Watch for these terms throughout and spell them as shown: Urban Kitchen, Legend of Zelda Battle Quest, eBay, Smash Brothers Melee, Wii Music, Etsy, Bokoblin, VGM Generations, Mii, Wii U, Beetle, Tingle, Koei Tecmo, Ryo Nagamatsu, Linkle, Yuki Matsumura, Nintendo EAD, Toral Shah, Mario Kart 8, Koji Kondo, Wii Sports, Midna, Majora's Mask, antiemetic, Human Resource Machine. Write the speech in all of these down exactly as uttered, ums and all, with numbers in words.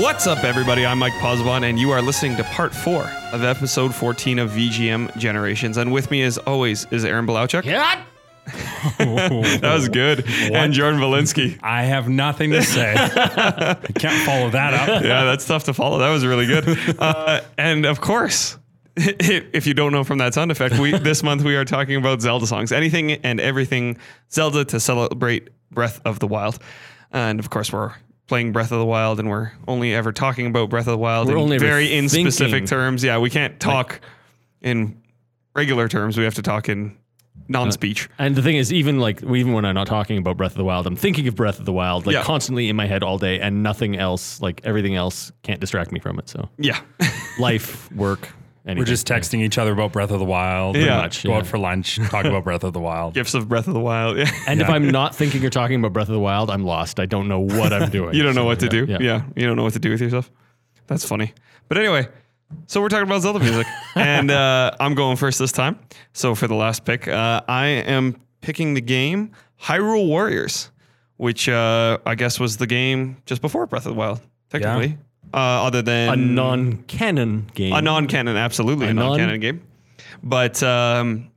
What's up, everybody? I'm Mike Pozoban, and you are listening to part four of episode fourteen of V G M Generations. And with me, as always, is Aaron Blauchuk. Yeah. That was good. What? And Jordan Valinsky. I have nothing to say. I can't follow that up. Yeah, that's tough to follow. That was really good. Uh, and of course, if you don't know from that sound effect, we this month we are talking about Zelda songs. Anything and everything Zelda to celebrate Breath of the Wild. And of course, we're playing Breath of the Wild, and we're only ever talking about Breath of the Wild we're in very in specific terms. Yeah, we can't talk like, in regular terms. We have to talk in non-speech. Uh, and the thing is, even like even when I'm not talking about Breath of the Wild, I'm thinking of Breath of the Wild like yeah. constantly in my head all day, and nothing else, like everything else can't distract me from it. So yeah. Life, work, anything. We're just texting yeah. each other about Breath of the Wild. Yeah. Much, Go yeah. out for lunch, talk about Breath of the Wild. Gifts of Breath of the Wild. Yeah. And yeah. if I'm not thinking or talking about Breath of the Wild, I'm lost. I don't know what I'm doing. You don't know so, what to yeah, do. Yeah. yeah. You don't know what to do with yourself. That's funny. But anyway, so we're talking about Zelda music. and uh, I'm going first this time. So for the last pick, uh, I am picking the game Hyrule Warriors, which uh, I guess was the game just before Breath of the Wild, technically. Yeah. Uh, other than a non-canon game, a non-canon, absolutely a, a non-canon game, but um,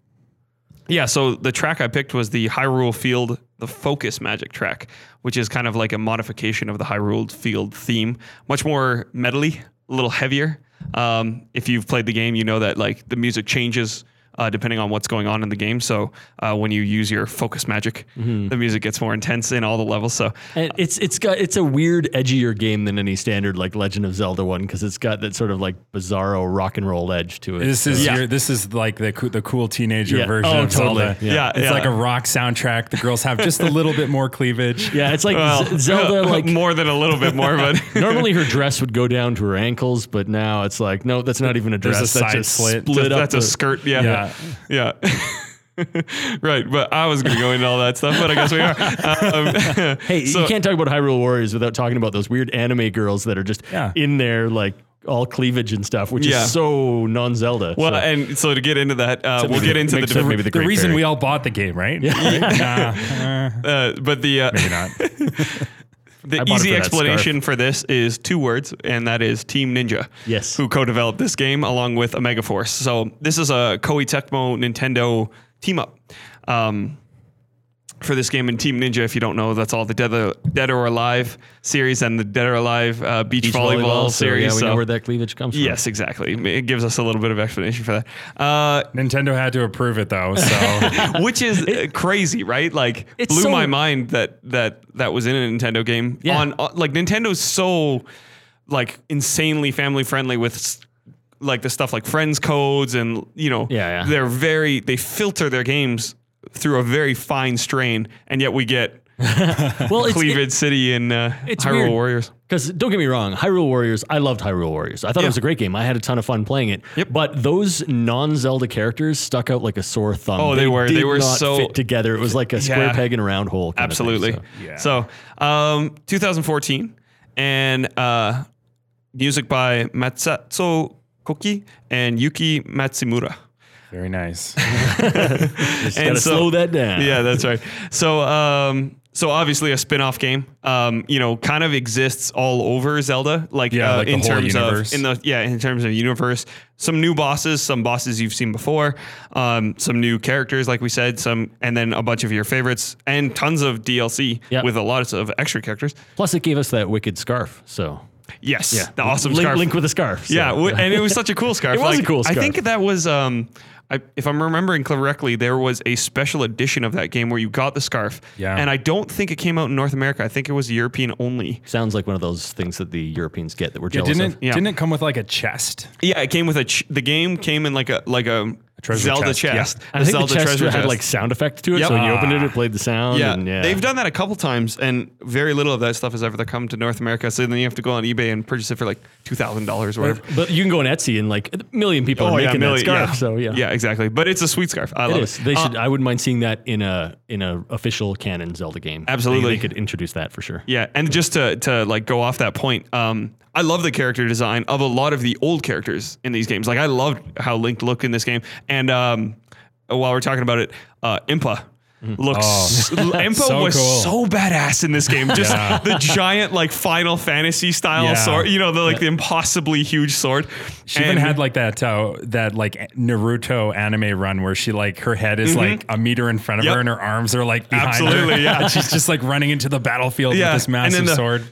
yeah. So the track I picked was the Hyrule Field, the Focus Magic track, which is kind of like a modification of the Hyrule Field theme, much more medley, a little heavier. Um, if you've played the game, you know that like the music changes uh, depending on what's going on in the game. So uh, when you use your Focus Magic, mm-hmm. the music gets more intense in all the levels. So and it's it's got it's a weird, edgier game than any standard like Legend of Zelda one because it's got that sort of like bizarro rock and roll edge to it. This is yeah. your, this is like the co- the cool teenager yeah. version oh, of totally. Zelda. Yeah, yeah it's yeah. like a rock soundtrack. The girls have just a little bit more cleavage. Yeah, it's like well, Z- Zelda like more than a little bit more. But normally her dress would go down to her ankles, but now it's like no, that's not even a dress. There's a that's side a slit. Split that's, up that's the, a skirt. Yeah. yeah. Yeah, right. But I was going to go into all that stuff, but I guess we are. Um, hey, so, you can't talk about Hyrule Warriors without talking about those weird anime girls that are just yeah. in there, like all cleavage and stuff, which yeah. is so non-Zelda. Well, so. and so to get into that, uh, we'll get into the, the, maybe the, the reason fairy. we all bought the game, right? Yeah. yeah. Nah. Uh, but the uh, maybe not. The easy for explanation for this is two words, and that is Team Ninja, yes, who co-developed this game along with Omega Force. So this is a Koei Tecmo Nintendo team-up um, for this game. And Team Ninja, if you don't know, that's all the Dead or, Dead or Alive series and the Dead or Alive uh, beach, beach volleyball, volleyball series. So yeah, we so know where that cleavage comes from. Yes, exactly. It gives us a little bit of explanation for that. Uh, Nintendo had to approve it, though, so which is it, crazy, right? Like, blew so my mind that that... that was in a Nintendo game yeah. on uh, like Nintendo's so like insanely family friendly with s- like the stuff like friends codes and you know, yeah, yeah. they're very, they filter their games through a very fine strain. And yet we get well, Cleavage it's, it, City and uh, Hyrule weird. Warriors. Because don't get me wrong, Hyrule Warriors, I loved Hyrule Warriors. I thought yeah. it was a great game. I had a ton of fun playing it. Yep. But those non-Zelda characters stuck out like a sore thumb. Oh, they, they were. Did they were not so fit together. It was like a square yeah. peg in a round hole. Kind Absolutely. Of thing, so, yeah. so um, twenty fourteen, and uh, music by Matsatsu Koki and Yuki Matsumura. Very nice. Just gotta so, slow that down. Yeah, that's right. So. Um, So obviously a spin-off game, um, you know, kind of exists all over Zelda, like, yeah, uh, like in terms universe. of in the yeah, in terms of universe, some new bosses, some bosses you've seen before, um, some new characters, like we said, some, and then a bunch of your favorites, and tons of D L C yep. with a lot of extra characters. Plus, it gave us that wicked scarf, so. Yes, yeah. the awesome Link, scarf. Link with a scarf. So. Yeah, w- and it was such a cool scarf. It was like, a cool scarf. I think that was, um, I, if I'm remembering correctly, there was a special edition of that game where you got the scarf. Yeah. And I don't think it came out in North America. I think it was European only. Sounds like one of those things that the Europeans get that we're jealous yeah, didn't of. It, yeah. Didn't it come with like a chest? Yeah, it came with a, ch- the game came in like a, like a, Treasure Zelda chest. chest. Yeah. I think Zelda the chest treasure had chest. like sound effect to it, yep. so when you opened it, it played the sound. Yeah. And yeah, they've done that a couple times, and very little of that stuff has ever come to North America. So then you have to go on eBay and purchase it for like two thousand dollars or whatever. But you can go on Etsy, and like a million people oh, are yeah, making million, that scarf. Yeah. So yeah, yeah, exactly. But it's a sweet scarf. I it love is. it. They uh, should. I wouldn't mind seeing that in a in a official canon Zelda game. Absolutely, they could introduce that for sure. Yeah, and just to to like go off that point. Um, I love the character design of a lot of the old characters in these games. Like, I loved how Link looked in this game. And um, while we're talking about it, uh, Impa, Mm-hmm. Looks oh. Empo so was cool. so badass in this game. Just yeah. the giant like Final Fantasy style yeah. sword, you know, the like yeah. the impossibly huge sword. She and even had like that uh, that like Naruto anime run where she like her head is mm-hmm. like a meter in front of yep. her and her arms are like behind absolutely her. yeah. She's just like running into the battlefield yeah. with this massive and then the, sword.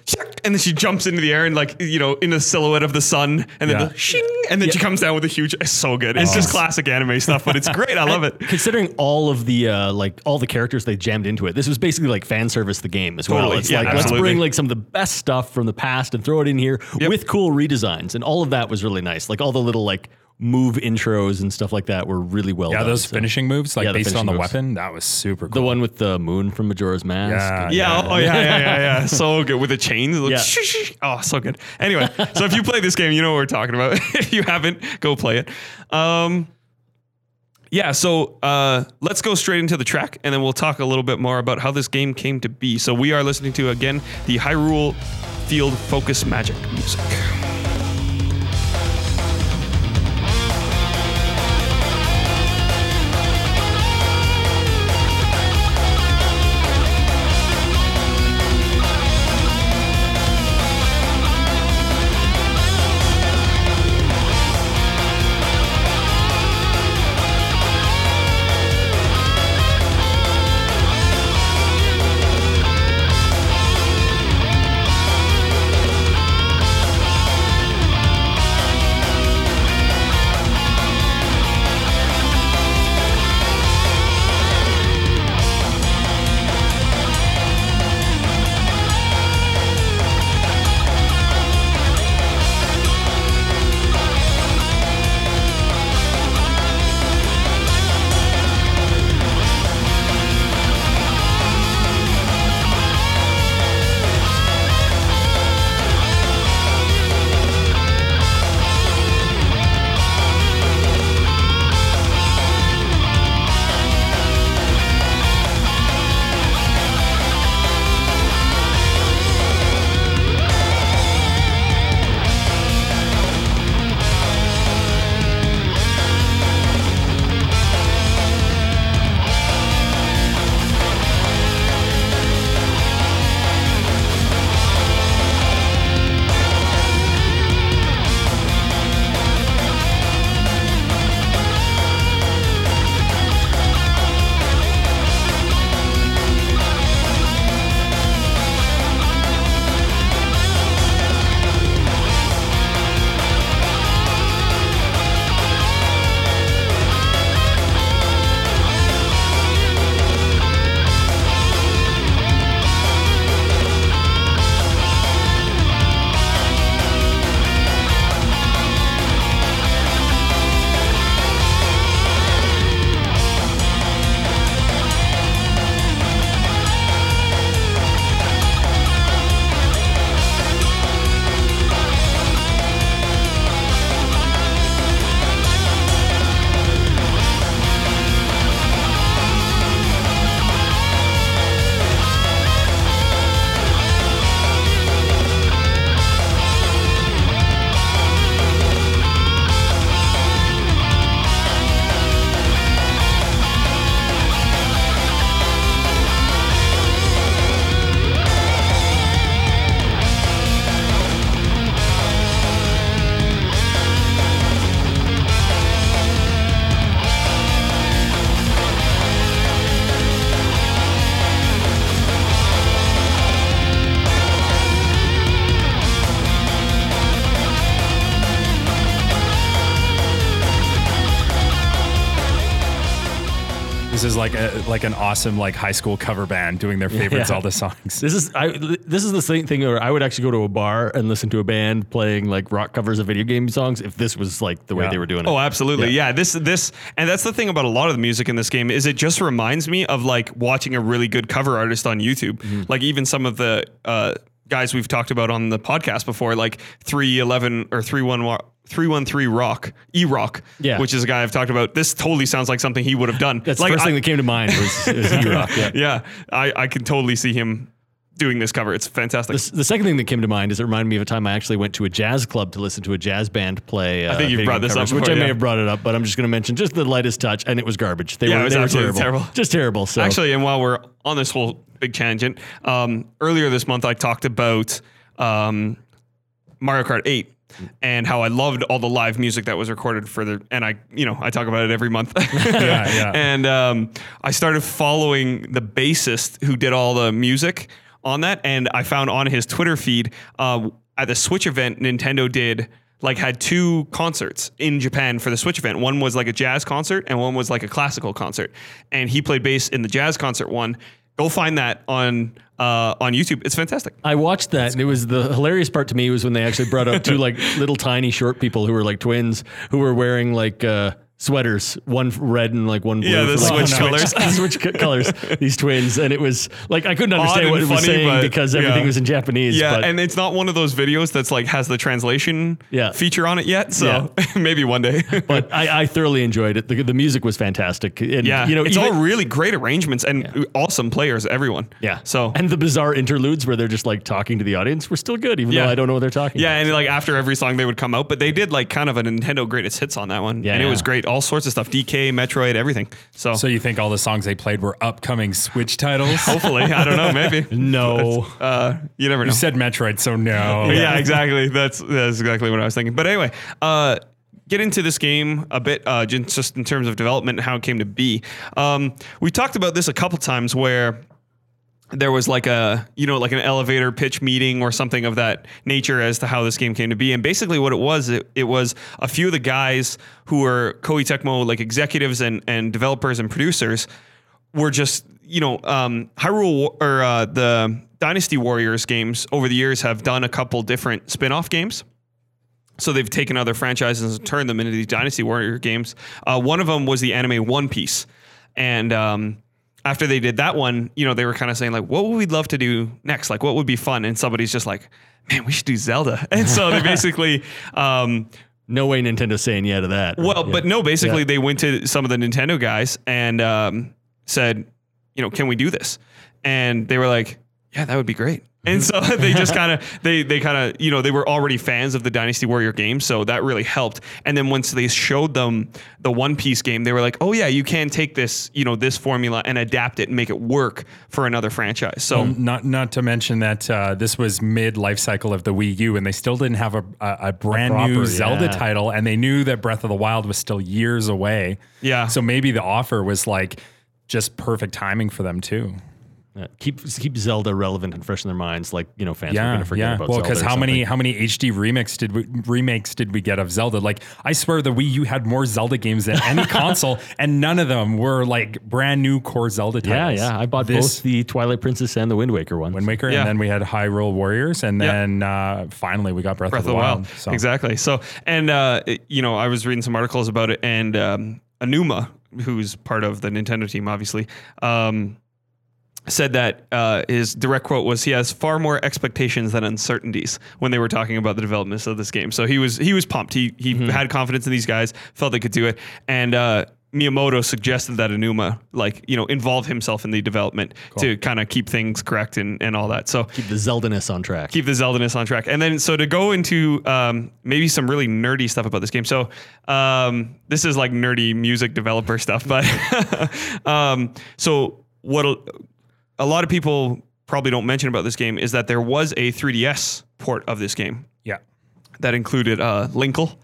And then she jumps into the air and like, you know, in the silhouette of the sun and then yeah. the shing and then yeah. she comes down with a huge, it's so good. It's oh. just classic anime stuff, but it's great. I love it. Considering all of the uh, like all the characters they jammed into it. This was basically like fan service the game as totally. well. It's yeah, like absolutely. Let's bring like some of the best stuff from the past and throw it in here yep. with cool redesigns. And all of that was really nice. Like all the little like move intros and stuff like that were really well yeah, done. Yeah, those so. finishing moves, like yeah, based on the moves. weapon, that was super cool. The one with the moon from Majora's Mask. Yeah, yeah, yeah. oh yeah, yeah, yeah, yeah. So good with the chains. Like, yeah. shh, shh. Oh, so good. Anyway, so if you play this game, you know what we're talking about. If you haven't, go play it. Um, Yeah, so uh, let's go straight into the track, and then we'll talk a little bit more about how this game came to be. So we are listening to, again, the Hyrule Field Focus Magic music. This is like a like an awesome like high school cover band doing their favorite yeah. Zelda songs. This is I, this is the same thing where I would actually go to a bar and listen to a band playing like rock covers of video game songs if this was like the yeah. way they were doing it. Oh, absolutely. Yeah. yeah. This this and that's the thing about a lot of the music in this game is it just reminds me of like watching a really good cover artist on YouTube. Mm-hmm. Like even some of the uh, guys we've talked about on the podcast before, like three eleven or three one one. three one three Rock, E-Rock, yeah. which is a guy I've talked about. This totally sounds like something he would have done. That's like the first I, thing that came to mind was, was E-Rock. Yeah, yeah I, I can totally see him doing this cover. It's fantastic. The, the second thing that came to mind is it reminded me of a time I actually went to a jazz club to listen to a jazz band play. Uh, I think you brought this covers, up, before, which I yeah. may have brought it up, but I'm just going to mention just the lightest touch, and it was garbage. They yeah, were, it was they absolutely were terrible. terrible, just terrible. So actually, and while we're on this whole big tangent, um, earlier this month I talked about um, Mario Kart eight. And how I loved all the live music that was recorded for the, and I, you know, I talk about it every month. yeah, yeah. And um, I started following the bassist who did all the music on that, and I found on his Twitter feed uh, at the Switch event, Nintendo did like had two concerts in Japan for the Switch event. One was like a jazz concert, and one was like a classical concert. And he played bass in the jazz concert one. Go find that on uh, on YouTube. It's fantastic. I watched that, and it was the hilarious part to me was when they actually brought up two like little tiny short people who were like twins who were wearing like uh, sweaters, one red and like one blue. Yeah, the for, like, switch colors. switch colors. These twins, and it was like I couldn't understand what it was funny, saying because everything yeah. was in Japanese. Yeah, but. And it's not one of those videos that's like has the translation yeah. feature on it yet. So yeah. maybe one day. But I, I thoroughly enjoyed it. The, the music was fantastic. And, yeah, you know, it's even, all really great arrangements and yeah. awesome players. Everyone. Yeah. So and the bizarre interludes where they're just like talking to the audience were still good, even yeah. though I don't know what they're talking. Yeah, about. And like after every song they would come out, but they did like kind of a Nintendo greatest hits on that one, yeah, and yeah. it was great. All sorts of stuff, D K, Metroid, everything. So so you think all the songs they played were upcoming Switch titles? Hopefully. I don't know, maybe. No. But, uh, you never know. You said Metroid, so no. yeah, exactly. That's that's exactly what I was thinking. But anyway, uh, get into this game a bit, uh, just in terms of development and how it came to be. Um, we talked about this a couple times where there was like a, you know, like an elevator pitch meeting or something of that nature as to how this game came to be. And basically what it was, it, it was a few of the guys who were Koei Tecmo, like executives and, and developers and producers were just, you know, um, Hyrule or uh, the Dynasty Warriors games over the years have done a couple different spin-off games. So they've taken other franchises and turned them into these Dynasty Warrior games. Uh, one of them was the anime One Piece. And, um, after they did that one, you know, they were kind of saying like, what would we love to do next? Like, what would be fun? And somebody's just like, man, we should do Zelda. And so they basically... Um, no way Nintendo's saying yeah to that. Well, yeah. but no, basically yeah. they went to some of the Nintendo guys and um, said, you know, can we do this? And they were like, yeah, that would be great. And so they just kind of, they they kind of, you know, they were already fans of the Dynasty Warrior game, so that really helped. And then once they showed them the One Piece game, they were like, oh yeah, you can take this, you know, this formula and adapt it and make it work for another franchise. So um, not not to mention that uh, this was mid life cycle of the Wii U, and they still didn't have a a, a brand a proper, new Zelda yeah. title, and they knew that Breath of the Wild was still years away. Yeah. So maybe the offer was like just perfect timing for them too. Uh, keep keep Zelda relevant and fresh in their minds, like you know, fans yeah, are going to forget yeah. about well, Zelda. Well, because how many how many H D remakes did we, remakes did we get of Zelda? Like, I swear the Wii U had more Zelda games than any console, and none of them were like brand new core Zelda titles. Yeah, yeah. I bought this, both the Twilight Princess and the Wind Waker one. Wind Waker, yeah. and then we had Hyrule Warriors, and then yeah. uh, finally we got Breath, Breath of the Wild. Wild. So. Exactly. So, and uh, you know, I was reading some articles about it, and um, Anuma, who's part of the Nintendo team, obviously. Um, said that uh, his direct quote was, he has far more expectations than uncertainties when they were talking about the developments of this game. So he was he was pumped. He he mm-hmm. had confidence in these guys, felt they could do it. And uh, Miyamoto suggested that Anuma, like, you know, involve himself in the development cool. to kind of keep things correct and, and all that. So keep the Zelda-ness on track. Keep the Zelda-ness on track. And then, so to go into um, maybe some really nerdy stuff about this game. So um, this is like nerdy music developer stuff, but um, so what'll... A lot of people probably don't mention about this game is that there was a three D S port of this game. Yeah. That included uh, Linkle.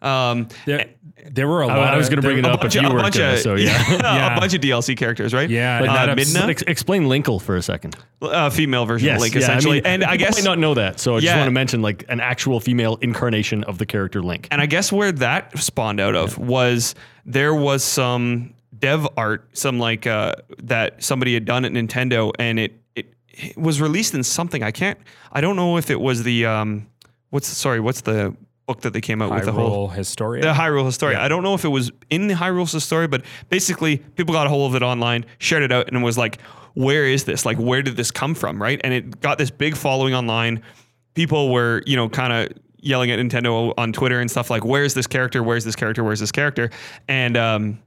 Um, there, there were a lot. I, I was going to bring it up, but you weren't there, so yeah. yeah, yeah. A bunch of D L C characters, right? Yeah. But uh, Midna? Ex- explain Linkle for a second. Uh, female version yes, of Link, yeah, essentially. I mean, and I guess... You might not know that, so I yeah. just want to mention like an actual female incarnation of the character Link. And I guess where that spawned out of yeah. was there was some... dev art, some like uh, that somebody had done at Nintendo, and it, it it was released in something. I can't. I don't know if it was the um. What's sorry? What's the book that they came out Hyrule with? The whole Historia. The Hyrule Historia. Yeah. I don't know if it was in the Hyrule Historia, but basically people got a hold of it online, shared it out, and was like, "Where is this? Like, where did this come from?" Right? And it got this big following online. People were, you know, kind of yelling at Nintendo on Twitter and stuff like, "Where's this character? Where's this character? Where's this character?" And um.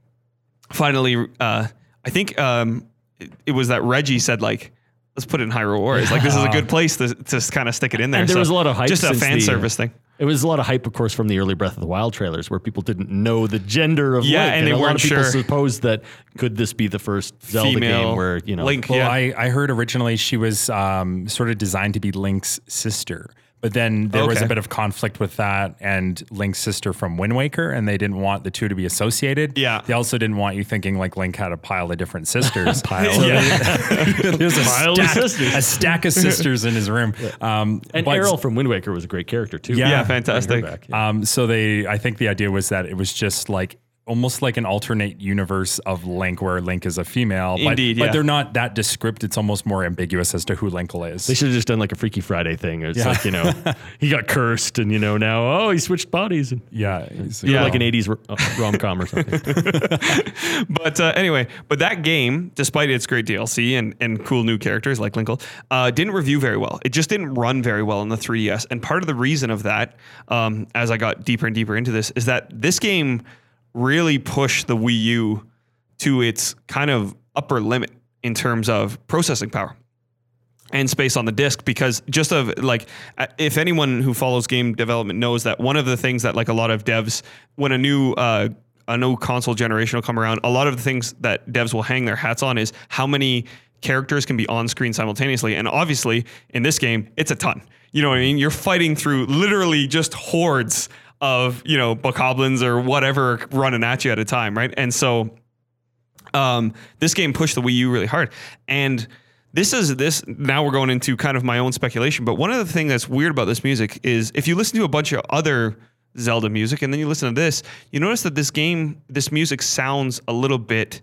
Finally, uh, I think um, it, it was that Reggie said, like, let's put it in Hyrule Warriors. Like, this is a good place to, to kind of stick it in there. And there so was a lot of hype. Just a fan the, service thing. It was a lot of hype, of course, from the early Breath of the Wild trailers where people didn't know the gender of yeah, Link. And, and they a weren't lot of people sure. supposed that could this be the first Zelda female game where, you know, Link. Well, yeah. I, I heard originally she was um, sort of designed to be Link's sister. But then there okay. was a bit of conflict with that and Link's sister from Wind Waker, and they didn't want the two to be associated. Yeah. They also didn't want you thinking like Link had a pile of different sisters. pile so yeah. There's a, pile stack, of sisters. a stack of sisters in his room. Yeah. Um, and Errol from Wind Waker was a great character too. Yeah, yeah fantastic. Back, yeah. Um, so they, I think the idea was that it was just like, almost like an alternate universe of Link where Link is a female, Indeed, but, yeah. but they're not that descript. It's almost more ambiguous as to who Linkle is. They should have just done like a Freaky Friday thing. It's yeah. like, you know, he got cursed and, you know, now, oh, he switched bodies. And yeah. He's yeah. like an eighties rom-com or something. But uh, anyway, but that game, despite its great D L C and, and cool new characters like Linkle, uh, didn't review very well. It just didn't run very well on the three D S. And part of the reason of that, um, as I got deeper and deeper into this, is that this game really push the Wii U to its kind of upper limit in terms of processing power and space on the disc, because just of like, if anyone who follows game development knows that one of the things that like a lot of devs, when a new, uh, a new console generation will come around, a lot of the things that devs will hang their hats on is how many characters can be on screen simultaneously. And obviously in this game, it's a ton, you know what I mean? You're fighting through literally just hordes of, you know, bokoblins or whatever running at you at a time, right? And so um, this game pushed the Wii U really hard. And this is this, now we're going into kind of my own speculation, but one of the things that's weird about this music is if you listen to a bunch of other Zelda music and then you listen to this, you notice that this game, this music sounds a little bit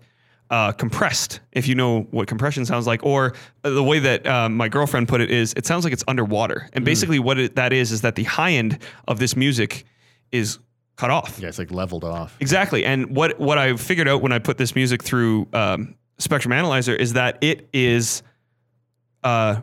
uh, compressed, if you know what compression sounds like, or the way that um, my girlfriend put it is, it sounds like it's underwater. And mm. basically what it, that is, is that the high end of this music is cut off. Yeah, it's like leveled off. Exactly. And what, what I figured out when I put this music through um, Spectrum Analyzer is that it is uh,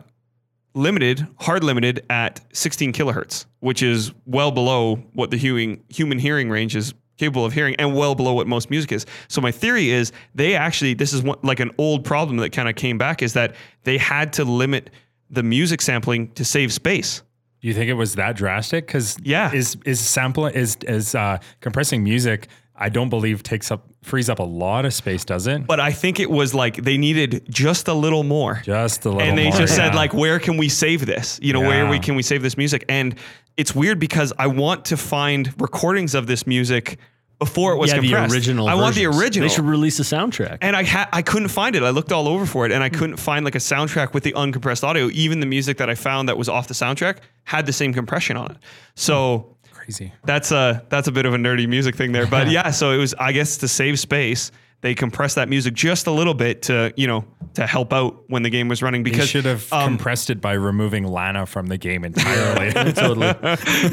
limited, hard limited at sixteen kilohertz, which is well below what the hewing, human hearing range is capable of hearing and well below what most music is. So my theory is they actually, this is one, like an old problem that kind of came back, is that they had to limit the music sampling to save space. You think it was that drastic? Because yeah, is is sampling is is uh, compressing music? I don't believe takes up frees up a lot of space, does it? But I think it was like they needed just a little more, just a little, and they more, just yeah. said like, where can we save this? You know, yeah. where we can we save this music? And it's weird because I want to find recordings of this music before it was yeah, compressed. The original I versions. want the original. They should release a soundtrack. And I ha- I couldn't find it. I looked all over for it, and I couldn't find like a soundtrack with the uncompressed audio. Even the music that I found that was off the soundtrack had the same compression on it. So crazy. That's a that's a bit of a nerdy music thing there, but yeah. So it was, I guess, to save space, they compressed that music just a little bit to, you know, to help out when the game was running. Because they should have um, compressed it by removing Lana from the game entirely. Totally.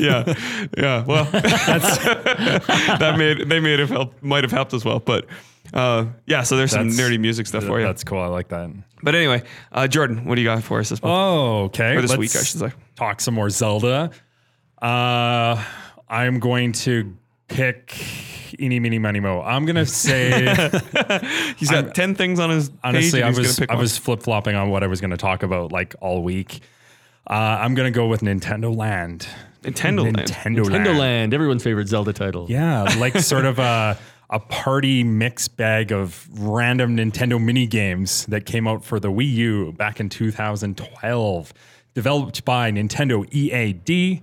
Yeah. Yeah. Well, that's, that made, they made have helped, might have helped as well. But uh, yeah, so there's that's, some nerdy music stuff that, for you. That's cool. I like that. But anyway, uh, Jordan, what do you got for us this month? Oh, okay. Or this Let's week, I should say. Talk some more Zelda. Uh, I'm going to pick... Eeny, meeny, miny, mo. I'm going to say... he's got I'm, ten things on his page. Honestly, I was, I was flip-flopping on what I was going to talk about like all week. Uh, I'm going to go with Nintendo Land. Nintendo, Nintendo Land. Nintendo Land. Nintendo Land. Everyone's favorite Zelda title. Yeah, like sort of a, a party mix bag of random Nintendo mini games that came out for the Wii U back in two thousand twelve. Developed by Nintendo E A D.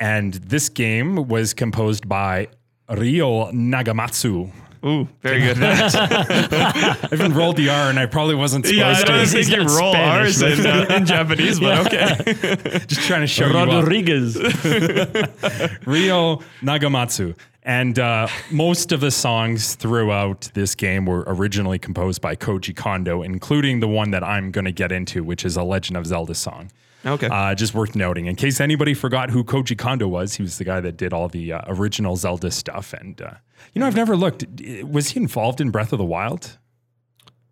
And this game was composed by... Ryo Nagamatsu. Ooh, very good. I even rolled the R, and I probably wasn't supposed yeah, I don't to. think you roll R's in, uh, in Japanese, but yeah. okay. Just trying to show Rodriguez. you Rodriguez. Ryo Nagamatsu. And uh, most of the songs throughout this game were originally composed by Koji Kondo, including the one that I'm going to get into, which is a Legend of Zelda song. Okay. Uh, just worth noting. In case anybody forgot who Koji Kondo was, he was the guy that did all the uh, original Zelda stuff. And, uh, you know, I've never looked. Was he involved in Breath of the Wild?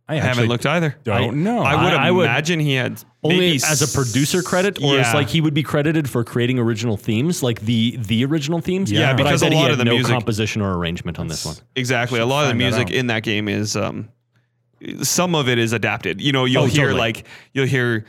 I, I haven't looked either. Don't know. I, I would I imagine would he had... Only as a producer credit, or yeah. it's like he would be credited for creating original themes, like the the original themes. Yeah, yeah but because I bet a lot he had of the no music... composition or arrangement on this one. Exactly. A lot of the music in that game is... Um, some of it is adapted. You know, you'll oh, hear totally. like, you'll hear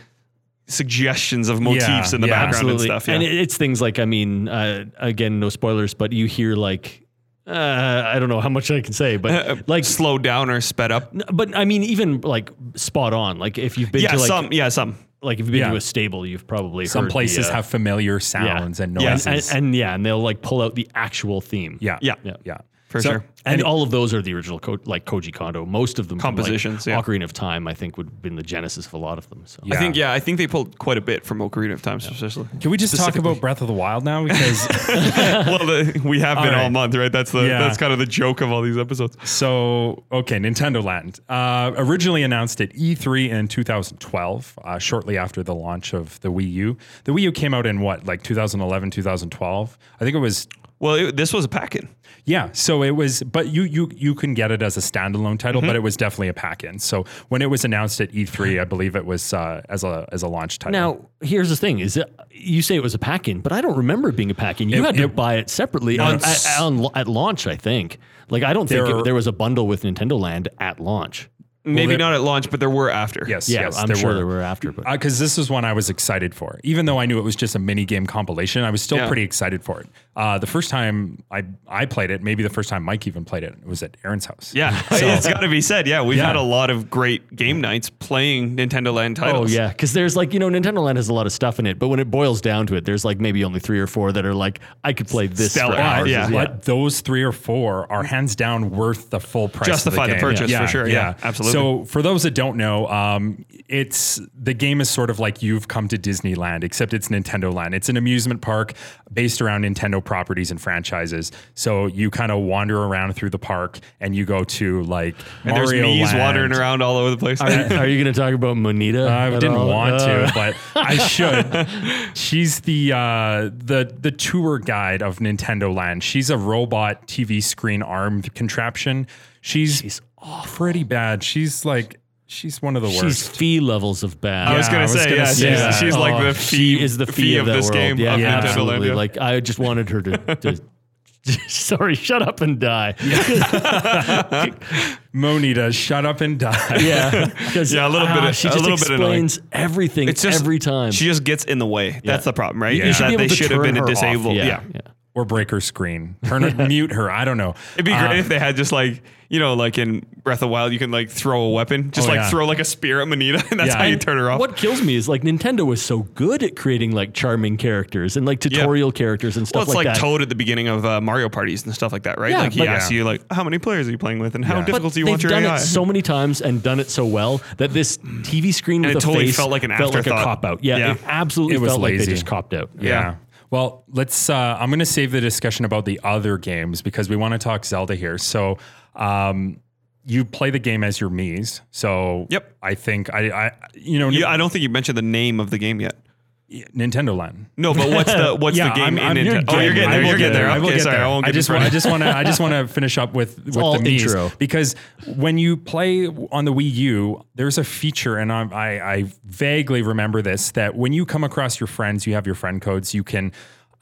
suggestions of motifs yeah, in the yeah, background absolutely. and stuff. Yeah. And it's things like, I mean, uh, again, no spoilers, but you hear like, Uh, I don't know how much I can say, but like slowed down or sped up. But I mean, even like spot on. Like if you've been yeah, to like, some, yeah, some. Like if you've been yeah. to a stable, you've probably some heard places the, uh, have familiar sounds yeah. and noises, yeah. And, and, and yeah, and they'll like pull out the actual theme. Yeah, yeah, yeah, yeah. for so, sure. And, and it, all of those are the original, Ko- like Koji Kondo. Most of them compositions. From like yeah. Ocarina of Time, I think, would have been the genesis of a lot of them. So yeah. I think, yeah, I think they pulled quite a bit from Ocarina of Time, yeah. especially. Can we just talk about Breath of the Wild now? Because well, the, we have all been right. all month, right? That's the yeah. that's kind of the joke of all these episodes. So okay, Nintendo Land uh, originally announced at E three in two thousand twelve, uh, shortly after the launch of the Wii U. The Wii U came out in what, like two thousand eleven, two thousand twelve? I think it was. Well, it, this was a pack-in. Yeah, so it was, but you you you can get it as a standalone title, mm-hmm. but it was definitely a pack-in. So when it was announced at E three, I believe it was uh, as a as a launch title. Now, here's the thing: is it, you say it was a pack-in, but I don't remember it being a pack-in. You it, had to it, buy it separately on, at, on, at launch, I think. Like, I don't there, think it, there was a bundle with Nintendo Land at launch. Maybe well, not at launch, but there were after. Yes, yeah, yes, I'm there sure were. there were after. Because uh, this was one I was excited for. Even though I knew it was just a mini-game compilation, I was still yeah. pretty excited for it. Uh, the first time I, I played it, maybe the first time Mike even played it, it was at Aaron's house. Yeah, so, it's got to be said. Yeah, we've yeah. had a lot of great game nights playing Nintendo Land titles. Oh, yeah, because there's like, you know, Nintendo Land has a lot of stuff in it, but when it boils down to it, there's like maybe only three or four that are like, I could play this Stellar, for hours. Yeah. But yeah. those three or four are hands down worth the full price. Justify of the, the purchase yeah. for sure. Yeah, yeah. yeah. absolutely. So for those that don't know, um, it's the game is sort of like you've come to Disneyland, except it's Nintendo Land. It's an amusement park based around Nintendo properties and franchises. So you kind of wander around through the park and you go to like and Mario there's Land. There's Miis wandering around all over the place. Are, are you going to talk about Monita? Uh, I didn't all? want uh. to, but I should. She's the, uh, the, the tour guide of Nintendo Land. She's a robot T V screen arm contraption. She's... She's Oh, pretty bad. She's like, she's one of the worst. She's fee levels of bad. I was going to say, yeah, say she's, yeah. she's oh, like the fee, she is the fee, fee of, of this world. game. Yeah, of yeah, absolutely. Like, I just wanted her to, to sorry, shut up and die. Yeah. Monita, shut up and die. Yeah, yeah, a little uh, bit. Of, she just, a little explains bit everything it's just, every time. She just gets in the way. Yeah. That's the problem, right? Yeah. You should that be able they to should turn have been disabled. Yeah. yeah. yeah. Or break her screen, turn her, mute her. I don't know. It'd be great um, if they had just like, you know, like in Breath of the Wild, you can like throw a weapon, just oh, like yeah. throw like a spear at Monita, and that's yeah. how you turn her off. What kills me is like Nintendo was so good at creating like charming characters and like tutorial yeah. characters and stuff well, like, like that. It's like Toad at the beginning of uh, Mario parties and stuff like that, right? Yeah, like he asks yeah. you like, how many players are you playing with and how yeah. difficult but do you want your A I? They've done it so many times and done it so well that this T V screen and with it a totally face felt like an afterthought. Felt like a cop out. Yeah, yeah. It absolutely it was felt lazy. Like they just copped out. Yeah. yeah. Well, let's. Uh, I'm going to save the discussion about the other games because we want to talk Zelda here. So, um, you play the game as your Miis. So, yep. I think I, I you know, yeah, I don't think you mentioned the name of the game yet. Nintendo Land. No, but what's the what's yeah, the game? I'm, in I'm Nintendo? Your game. Oh, you're getting there. You're getting there. Okay, get sorry, there. I won't get I just want. I just want to. I just want to finish up with with all the Miis intro. Because when you play on the Wii U, there's a feature, and I, I I vaguely remember this that when you come across your friends, you have your friend codes. You can.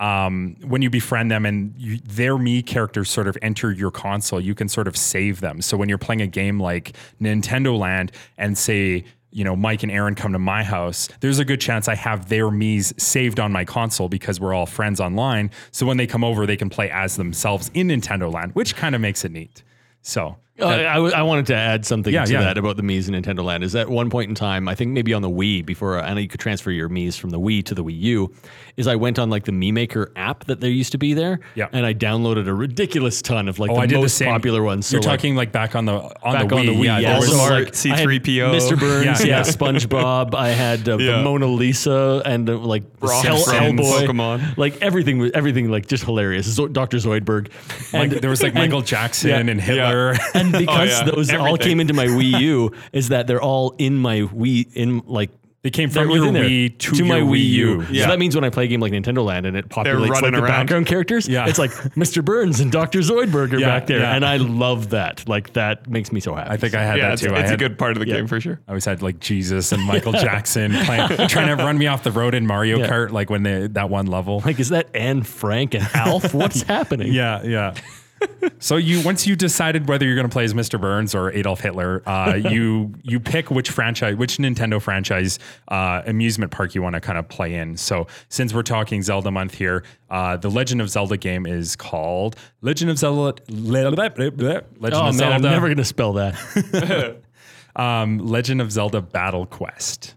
Um, when you befriend them and you, their Mii characters sort of enter your console, you can sort of save them. So when you're playing a game like Nintendo Land and say, you know, Mike and Aaron come to my house, there's a good chance I have their Miis saved on my console because we're all friends online. So when they come over, they can play as themselves in Nintendo Land, which kind of makes it neat. So uh, that, I, w- I wanted to add something yeah, to yeah. that about the Miis in Nintendo Land is that one point in time, I think maybe on the Wii before, I know you could transfer your Miis from the Wii to the Wii U, is I went on like the Mii Maker app that there used to be there yeah. and I downloaded a ridiculous ton of like oh, the most the popular ones. So You're like, talking like back on the on back the Wii. On the Wii yeah, yes. also like, C three P O. Mister Burns, yeah, yeah. yeah, SpongeBob. I had uh, yeah. the Mona Lisa and uh, like Hellboy. Pokemon. Like everything, everything like just hilarious. Zo- Doctor Zoidberg. And like, there was like Michael and, Jackson yeah, and Hitler. Yeah. And because oh, yeah. those Everything. all came into my Wii U, is that they're all in my Wii, in like they came from your Wii to, to your my Wii U. U. Yeah. So that means when I play a game like Nintendo Land and it populates like the background characters, yeah. it's like Mister Burns and Doctor Zoidberg are yeah, back there, yeah. and I love that. Like that makes me so happy. I think I had yeah, that too. It's, it's had, a good part of the yeah. game for sure. I always had like Jesus and Michael Jackson playing, trying to run me off the road in Mario yeah. Kart, like when they that one level. Like is that Anne, Frank, and Alf? What's happening? Yeah, yeah. So you once you decided whether you're going to play as Mister Burns or Adolf Hitler, uh, you you pick which franchise, which Nintendo franchise uh, amusement park you want to kind of play in. So since we're talking Zelda month here, uh, the Legend of Zelda game is called Legend of Zelda. Legend oh of man, Zelda. I'm never going to spell that. um, Legend of Zelda Battle Quest,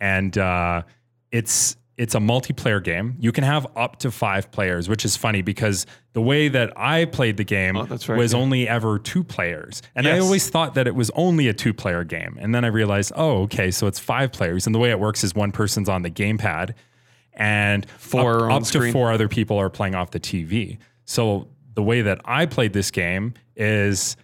and uh, it's. It's a multiplayer game. You can have up to five players, which is funny because the way that I played the game oh, that's right, was yeah. only ever two players. And yes. I always thought that it was only a two-player game. And then I realized, oh, okay, so it's five players. And the way it works is one person's on the gamepad and four up, up to four other people are playing off the T V. So the way that I played this game is...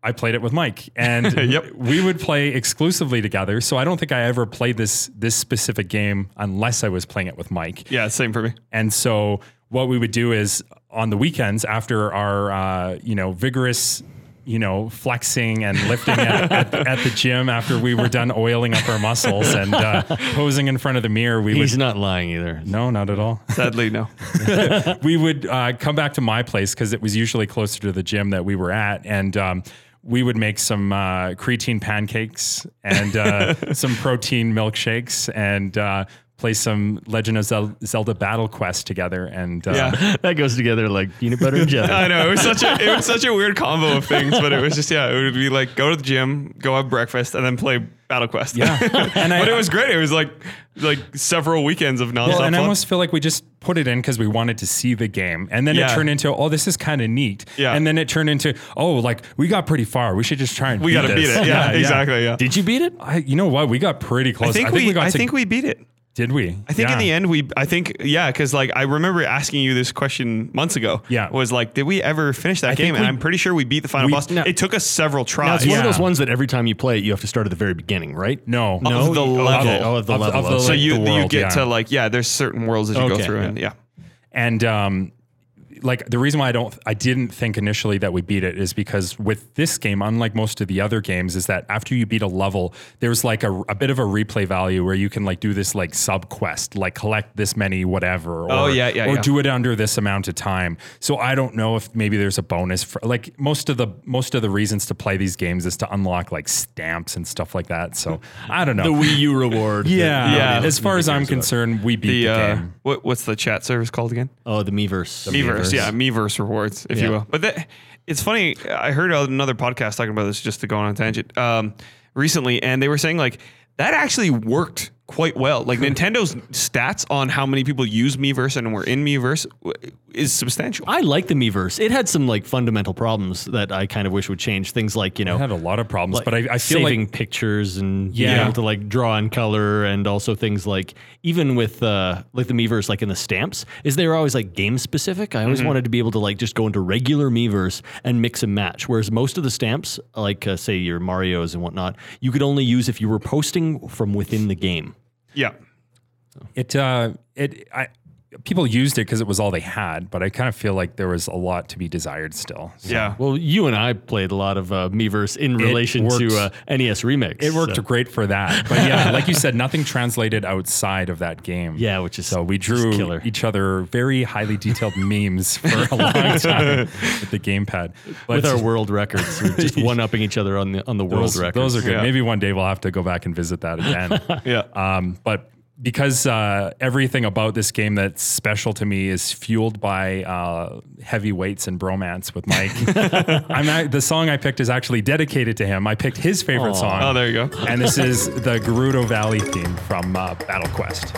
I played it with Mike and yep. we would play exclusively together. So I don't think I ever played this, this specific game unless I was playing it with Mike. Yeah. Same for me. And so what we would do is on the weekends after our, uh, you know, vigorous, you know, flexing and lifting at, at, the, at the gym after we were done oiling up our muscles and uh, posing in front of the mirror. We He's would, not lying either. No, not at all. Sadly, no. We would uh, come back to my place because it was usually closer to the gym that we were at. And, um, we would make some uh, creatine pancakes and uh, some protein milkshakes and uh, play some Legend of Zel- Zelda Battle Quest together. And uh, yeah, that goes together like peanut butter and jelly. I know it was such a it was such a weird combo of things, but it was just yeah, it would be like go to the gym, go have breakfast, and then play Battle Quest. Yeah, and I, but it was great. It was like like several weekends of nonstop. Well, and fun. I almost feel like we just put it in because we wanted to see the game, and then yeah. it turned into oh, this is kind of neat. Yeah, and then it turned into oh, like we got pretty far. We should just try and we got to beat it. Yeah, yeah, exactly. Yeah. Did you beat it? I, you know what? We got pretty close. I think, I think we, we got. I to, think we beat it. Did we? I think yeah. in the end we, I think, yeah, because like I remember asking you this question months ago. Yeah. Was like, did we ever finish that I game? We, and I'm pretty sure we beat the final we, boss. No. It took us several tries. Now it's yeah. one of those ones that every time you play it, you have to start at the very beginning, right? No. No. Of the level. Okay. Oh, of the of, level. Of the, like, so you the world, you get yeah. to like, yeah, there's certain worlds that you okay. go through. Yeah. And yeah. And um, like the reason why I don't, I didn't think initially that we beat it is because with this game, unlike most of the other games, is that after you beat a level, there's like a, a bit of a replay value where you can like do this like sub quest, like collect this many whatever, or, oh, yeah, yeah, or yeah. do it under this amount of time. So I don't know if maybe there's a bonus for like most of the most of the reasons to play these games is to unlock like stamps and stuff like that. So I don't know. The Wii U reward. yeah, yeah. yeah. As far as I'm concerned, we beat the, the uh, game. What, what's the chat service called again? Oh, the Miiverse. The Miiverse. Yeah, Miiverse rewards, if yeah. you will. But that, it's funny. I heard another podcast talking about this, just to go on a tangent, um, recently, and they were saying like that actually worked quite well. Like Nintendo's stats on how many people use Miiverse and were in Miiverse is substantial. I like the Miiverse. It had some like fundamental problems that I kind of wish would change. Things like, you know, it had a lot of problems, like but I, I feel saving like pictures and yeah. being able to like draw in color, and also things like even with uh, like the Miiverse, like in the stamps, is they were always like game specific. I always mm-hmm. wanted to be able to like just go into regular Miiverse and mix and match. Whereas most of the stamps, like uh, say your Marios and whatnot, you could only use if you were posting from within the game. Yeah, it uh, it I people used it because it was all they had, but I kind of feel like there was a lot to be desired still. So. Yeah, well, you and I played a lot of uh, Miiverse in relation worked, to uh, N E S Remix. It worked so. great for that, but yeah, like you said, nothing translated outside of that game. Yeah, which is so we drew killer. each other very highly detailed memes for a long time with the gamepad, but with our world records, we're just one upping each other on the on the those, world records. Those are good. Yeah. Maybe one day we'll have to go back and visit that again. yeah, um, but. Because uh, everything about this game that's special to me is fueled by uh, heavy weights and bromance with Mike. I'm at, the song I picked is actually dedicated to him. I picked his favorite Aww. song. Oh, there you go. And this is the Gerudo Valley theme from uh, Battle Quest.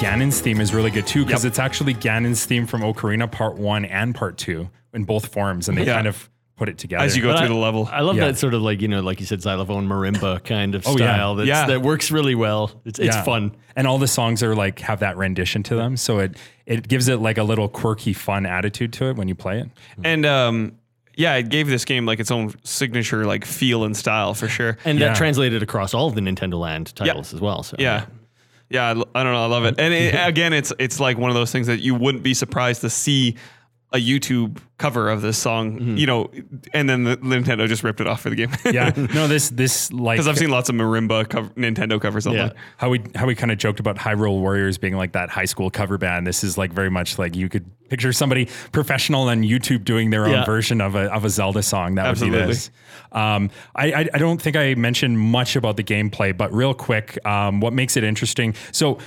Ganon's theme is really good too, because yep. it's actually Ganon's theme from Ocarina Part One and Part Two in both forms, and they yeah. kind of put it together as you go but through I, the level. I love yeah. that sort of like, you know, like you said, xylophone marimba kind of oh, style yeah. That's, yeah. that works really well. It's it's yeah. fun. And all the songs are like have that rendition to them. So it, it gives it like a little quirky, fun attitude to it when you play it. And um, yeah, it gave this game like its own signature like feel and style for sure. And yeah. that translated across all of the Nintendo Land titles yep. as well. So yeah. yeah. Yeah, I, I don't know. I love it. And it, again, it's it's like one of those things that you wouldn't be surprised to see a YouTube cover of this song, mm-hmm. you know, and then the Nintendo just ripped it off for the game. yeah. No, this, this like... Because I've seen lots of marimba cover, Nintendo covers. Yeah. Like. How we how we kind of joked about Hyrule Warriors being like that high school cover band. This is like very much like you could picture somebody professional on YouTube doing their yeah. own version of a of a Zelda song. That Absolutely. Would be this. Um, I, I, I don't think I mentioned much about the gameplay, but real quick, um, what makes it interesting? So,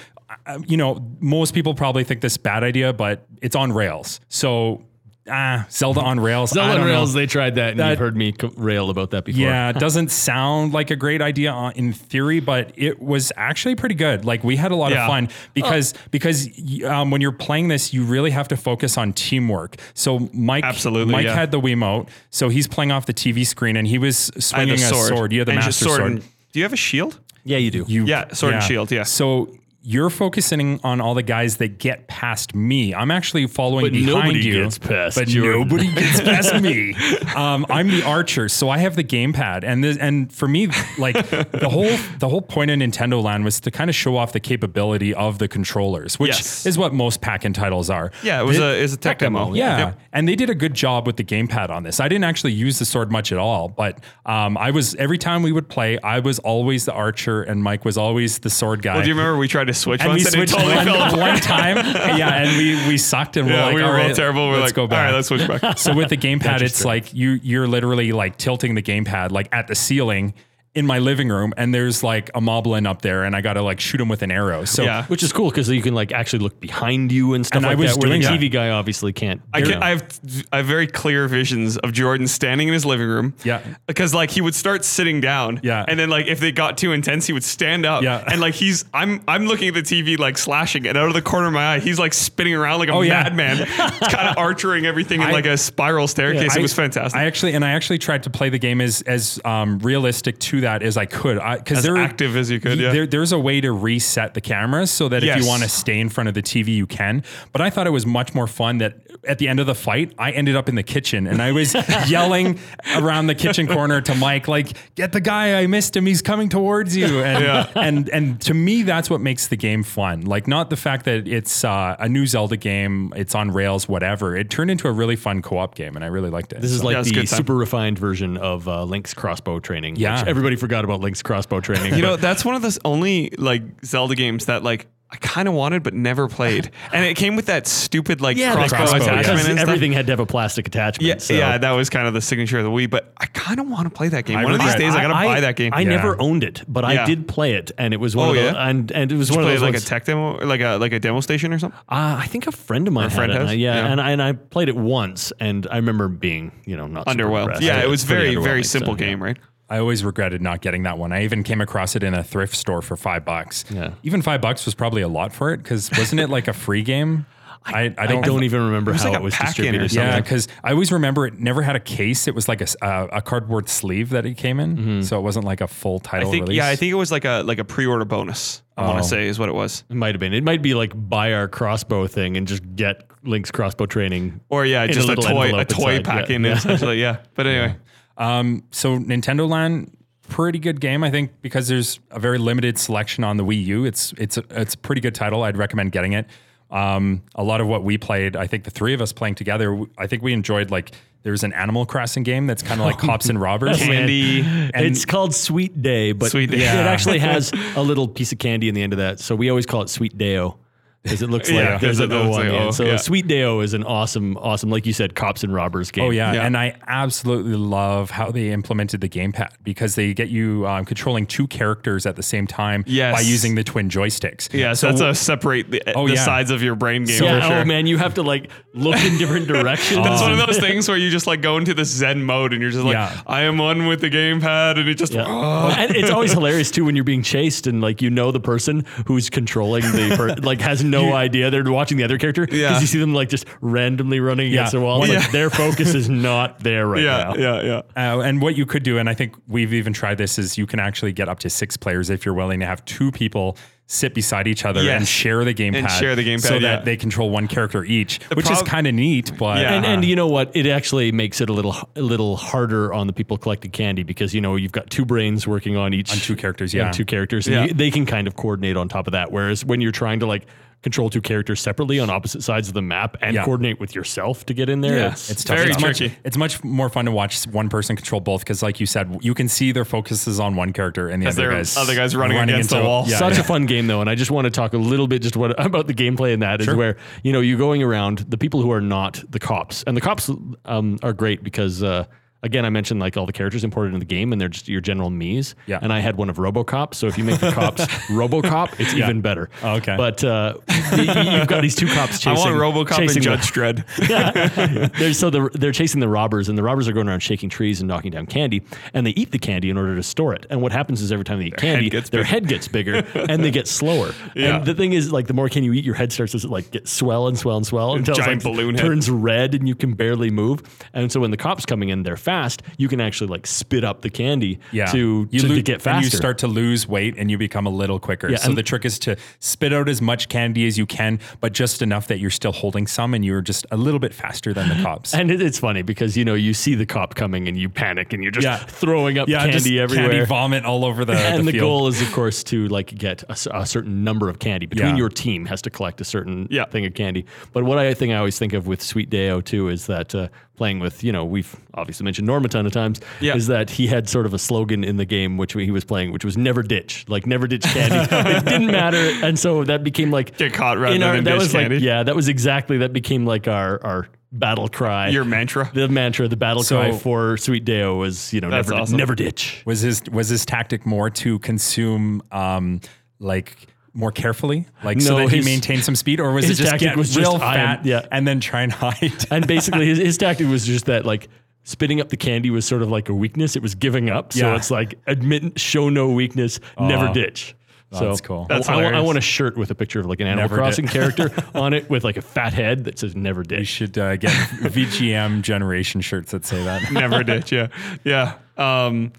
uh, you know, most people probably think this bad idea, but it's on rails. So... Ah, Zelda on rails. Zelda on rails, know. They tried that, and that, you've heard me co- rail about that before. Yeah, it doesn't sound like a great idea in theory, but it was actually pretty good. Like, we had a lot yeah. of fun because oh. because um, when you're playing this, you really have to focus on teamwork. So Mike Absolutely, Mike yeah. had the Wiimote, so he's playing off the T V screen, and he was swinging a sword. sword. You had the and Master sword. sword. And, do you have a shield? Yeah, you do. You, yeah, sword yeah. and shield, yeah. So... You're focusing on all the guys that get past me. I'm actually following but behind you. Gets past but Jordan. Nobody gets past me. Um, I'm the archer, so I have the gamepad. And this, and for me, like the whole the whole point of Nintendo Land was to kind of show off the capability of the controllers, which yes. is what most pack-in titles are. Yeah, it was the, a it's a tech, tech demo. demo. Yeah, yep. And they did a good job with the gamepad on this. I didn't actually use the sword much at all, but um, I was every time we would play, I was always the archer, and Mike was always the sword guy. Well, do you remember we tried to switch and once we switched and it totally one, one time yeah and we we sucked and yeah, we're like, we were all right, terrible we're let's like go back. all right let's switch back so with the gamepad it's like you you're literally like tilting the gamepad like at the ceiling in my living room, and there's like a moblin up there, and I gotta like shoot him with an arrow. So yeah. which is cool because you can like actually look behind you and stuff and like I was that. Doing, where the T V yeah. guy obviously can't. I can, I have I have very clear visions of Jordan standing in his living room. Yeah, because like he would start sitting down. Yeah, and then like if they got too intense, he would stand up. Yeah, and like he's I'm I'm looking at the T V like slashing, and out of the corner of my eye, he's like spinning around like a oh, madman, yeah. kind of archering everything I, in like a spiral staircase. Yeah, it I, was fantastic. I actually and I actually tried to play the game as as um, realistic to that as I could because as there, active as you could yeah. there, there's a way to reset the cameras so that yes. if you want to stay in front of the T V you can, but I thought it was much more fun that at the end of the fight I ended up in the kitchen and I was yelling around the kitchen corner to Mike like, get the guy, I missed him, he's coming towards you, and yeah. and and to me that's what makes the game fun, like not the fact that it's uh, a new Zelda game, it's on rails, whatever. It turned into a really fun co-op game and I really liked it. This so. is like yeah, the super refined version of uh, Link's crossbow training, yeah. which everybody forgot about Link's crossbow training. You know, that's one of those only like Zelda games that like I kind of wanted but never played, and it came with that stupid like yeah, crossbow, crossbow attachment. Yeah. Everything had to have a plastic attachment. Yeah, so. yeah, that was kind of the signature of the Wii. But I kind of want to play that game. I one of these days, I, I gotta I, buy that game. I yeah. never owned it, but yeah. I did play it, and it was one. Oh, of those, yeah? and and it was Did one you of play those like ones. A tech demo, like a like a demo station or something. Uh, I think a friend of mine had it. I, yeah, yeah, and I, and I played it once, and I remember being you know not underwhelmed. Yeah, it, it was very very simple game, right? I always regretted not getting that one. I even came across it in a thrift store for five bucks. Yeah. Even five bucks was probably a lot for it because wasn't it like a free game? I, I, I don't, I don't I, even remember it how like it was distributed. Yeah, because I always remember it never had a case. It was like a, uh, a cardboard sleeve that it came in. Mm-hmm. So it wasn't like a full title I think, release. Yeah, I think it was like a like a pre-order bonus, I oh. want to say is what it was. It might have been. It might be like buy our crossbow thing and just get Link's crossbow training. Or yeah, just a, a toy a toy inside. pack yeah. in yeah. essentially. Yeah, but anyway. Yeah. Um, so Nintendo Land, pretty good game, I think, because there's a very limited selection on the Wii U. It's it's a, it's a pretty good title. I'd recommend getting it. Um, a lot of what we played, I think the three of us playing together, I think we enjoyed like there's an Animal Crossing game that's kind of like cops and robbers. Candy. And it's called Sweet Day, but Sweet Day. Yeah. It actually has a little piece of candy in the end of that. So we always call it Sweet Dayo. because it looks like yeah, there's an O on the end. So yeah. Sweet Day-O is an awesome, awesome, like you said, cops and robbers game. Oh, yeah. yeah. And I absolutely love how they implemented the gamepad because they get you um, controlling two characters at the same time yes. by using the twin joysticks. Yeah, so, so that's a separate the, oh, the yeah. sides of your brain game so, yeah, for sure. Oh, man, you have to like look in different directions. It's oh. one of those things where you just like go into this zen mode and you're just like, yeah. I am one with the gamepad and it just... Yeah. Oh. And it's always hilarious too when you're being chased and like you know the person who's controlling the... Per- like has no... No idea they're watching the other character because yeah. you see them like just randomly running yeah. against the wall. Like, yeah. Their focus is not there right yeah, now. Yeah, yeah, uh, and what you could do, and I think we've even tried this, is you can actually get up to six players if you're willing to have two people sit beside each other yes. and share the gamepad, and share the gamepad so yeah. that they control one character each, the which prob- is kind of neat. But yeah. and, and you know what, it actually makes it a little a little harder on the people collecting candy because you know you've got two brains working on each on two characters, yeah, two characters, and yeah. you, they can kind of coordinate on top of that. Whereas when you're trying to like control two characters separately on opposite sides of the map and yeah. coordinate with yourself to get in there. Yeah. It's, it's tough. Very it's tricky. Much, it's much more fun to watch one person control both because, like you said, you can see their focuses on one character and the other guys, other guys running, running against the wall. Yeah, Such yeah. a fun game, though, and I just want to talk a little bit just what about the gameplay in that sure. is where you know you're going around the people who are not the cops, and the cops um, are great because. Uh, Again, I mentioned like all the characters imported in the game and they're just your general Miis. Yeah. And I had one of RoboCop. So if you make the cops RoboCop, it's yeah. even better. Oh, okay. But uh, you, you've got these two cops chasing. I want RoboCop and the, Judge Dredd. yeah. They're, so the, they're chasing the robbers and the robbers are going around shaking trees and knocking down candy and they eat the candy in order to store it. And what happens is every time they eat candy, their head gets, their head gets bigger and they get slower. Yeah. And the thing is like the more candy you eat, your head starts to like get swell and swell and swell until it like, turns red and you can barely move. And so when the cops coming in, they're fast. Fast, you can actually like spit up the candy yeah. to, you to, lo- to get faster. And you start to lose weight and you become a little quicker. Yeah, so the trick is to spit out as much candy as you can, but just enough that you're still holding some and you're just a little bit faster than the cops. And it, it's funny because, you know, you see the cop coming and you panic and you're just yeah. throwing up yeah, candy just everywhere. Candy vomit all over the And the, the goal is, of course, to like get a, a certain number of candy. Between yeah. your team has to collect a certain yeah. thing of candy. But what I think I always think of with Sweet Day-O too is that uh, playing with, you know, we've obviously mentioned Norm a ton of times, yeah. is that he had sort of a slogan in the game which he was playing, which was never ditch, like never ditch candy. It didn't matter. And so that became like... Get caught rather our, than that ditch was candy. Like, yeah, that was exactly, that became like our... our battle cry. Your mantra? The mantra, the battle so, cry for Sweet Day-O was, you know, never, awesome. never ditch. Was his was his tactic more to consume um, like... more carefully, like no, so that his, he maintained some speed, or was it just get was real just fat am, yeah. and then try and hide? And basically his, his tactic was just that like spitting up the candy was sort of like a weakness. It was giving up. Yeah. So it's like admit, show no weakness, oh. never ditch. Oh, so that's cool. That's I, I, I want a shirt with a picture of like an Animal never Crossing character on it with like a fat head that says never ditch. You should uh, get V G M generation shirts that say that. Never ditch. Yeah. Yeah. Um,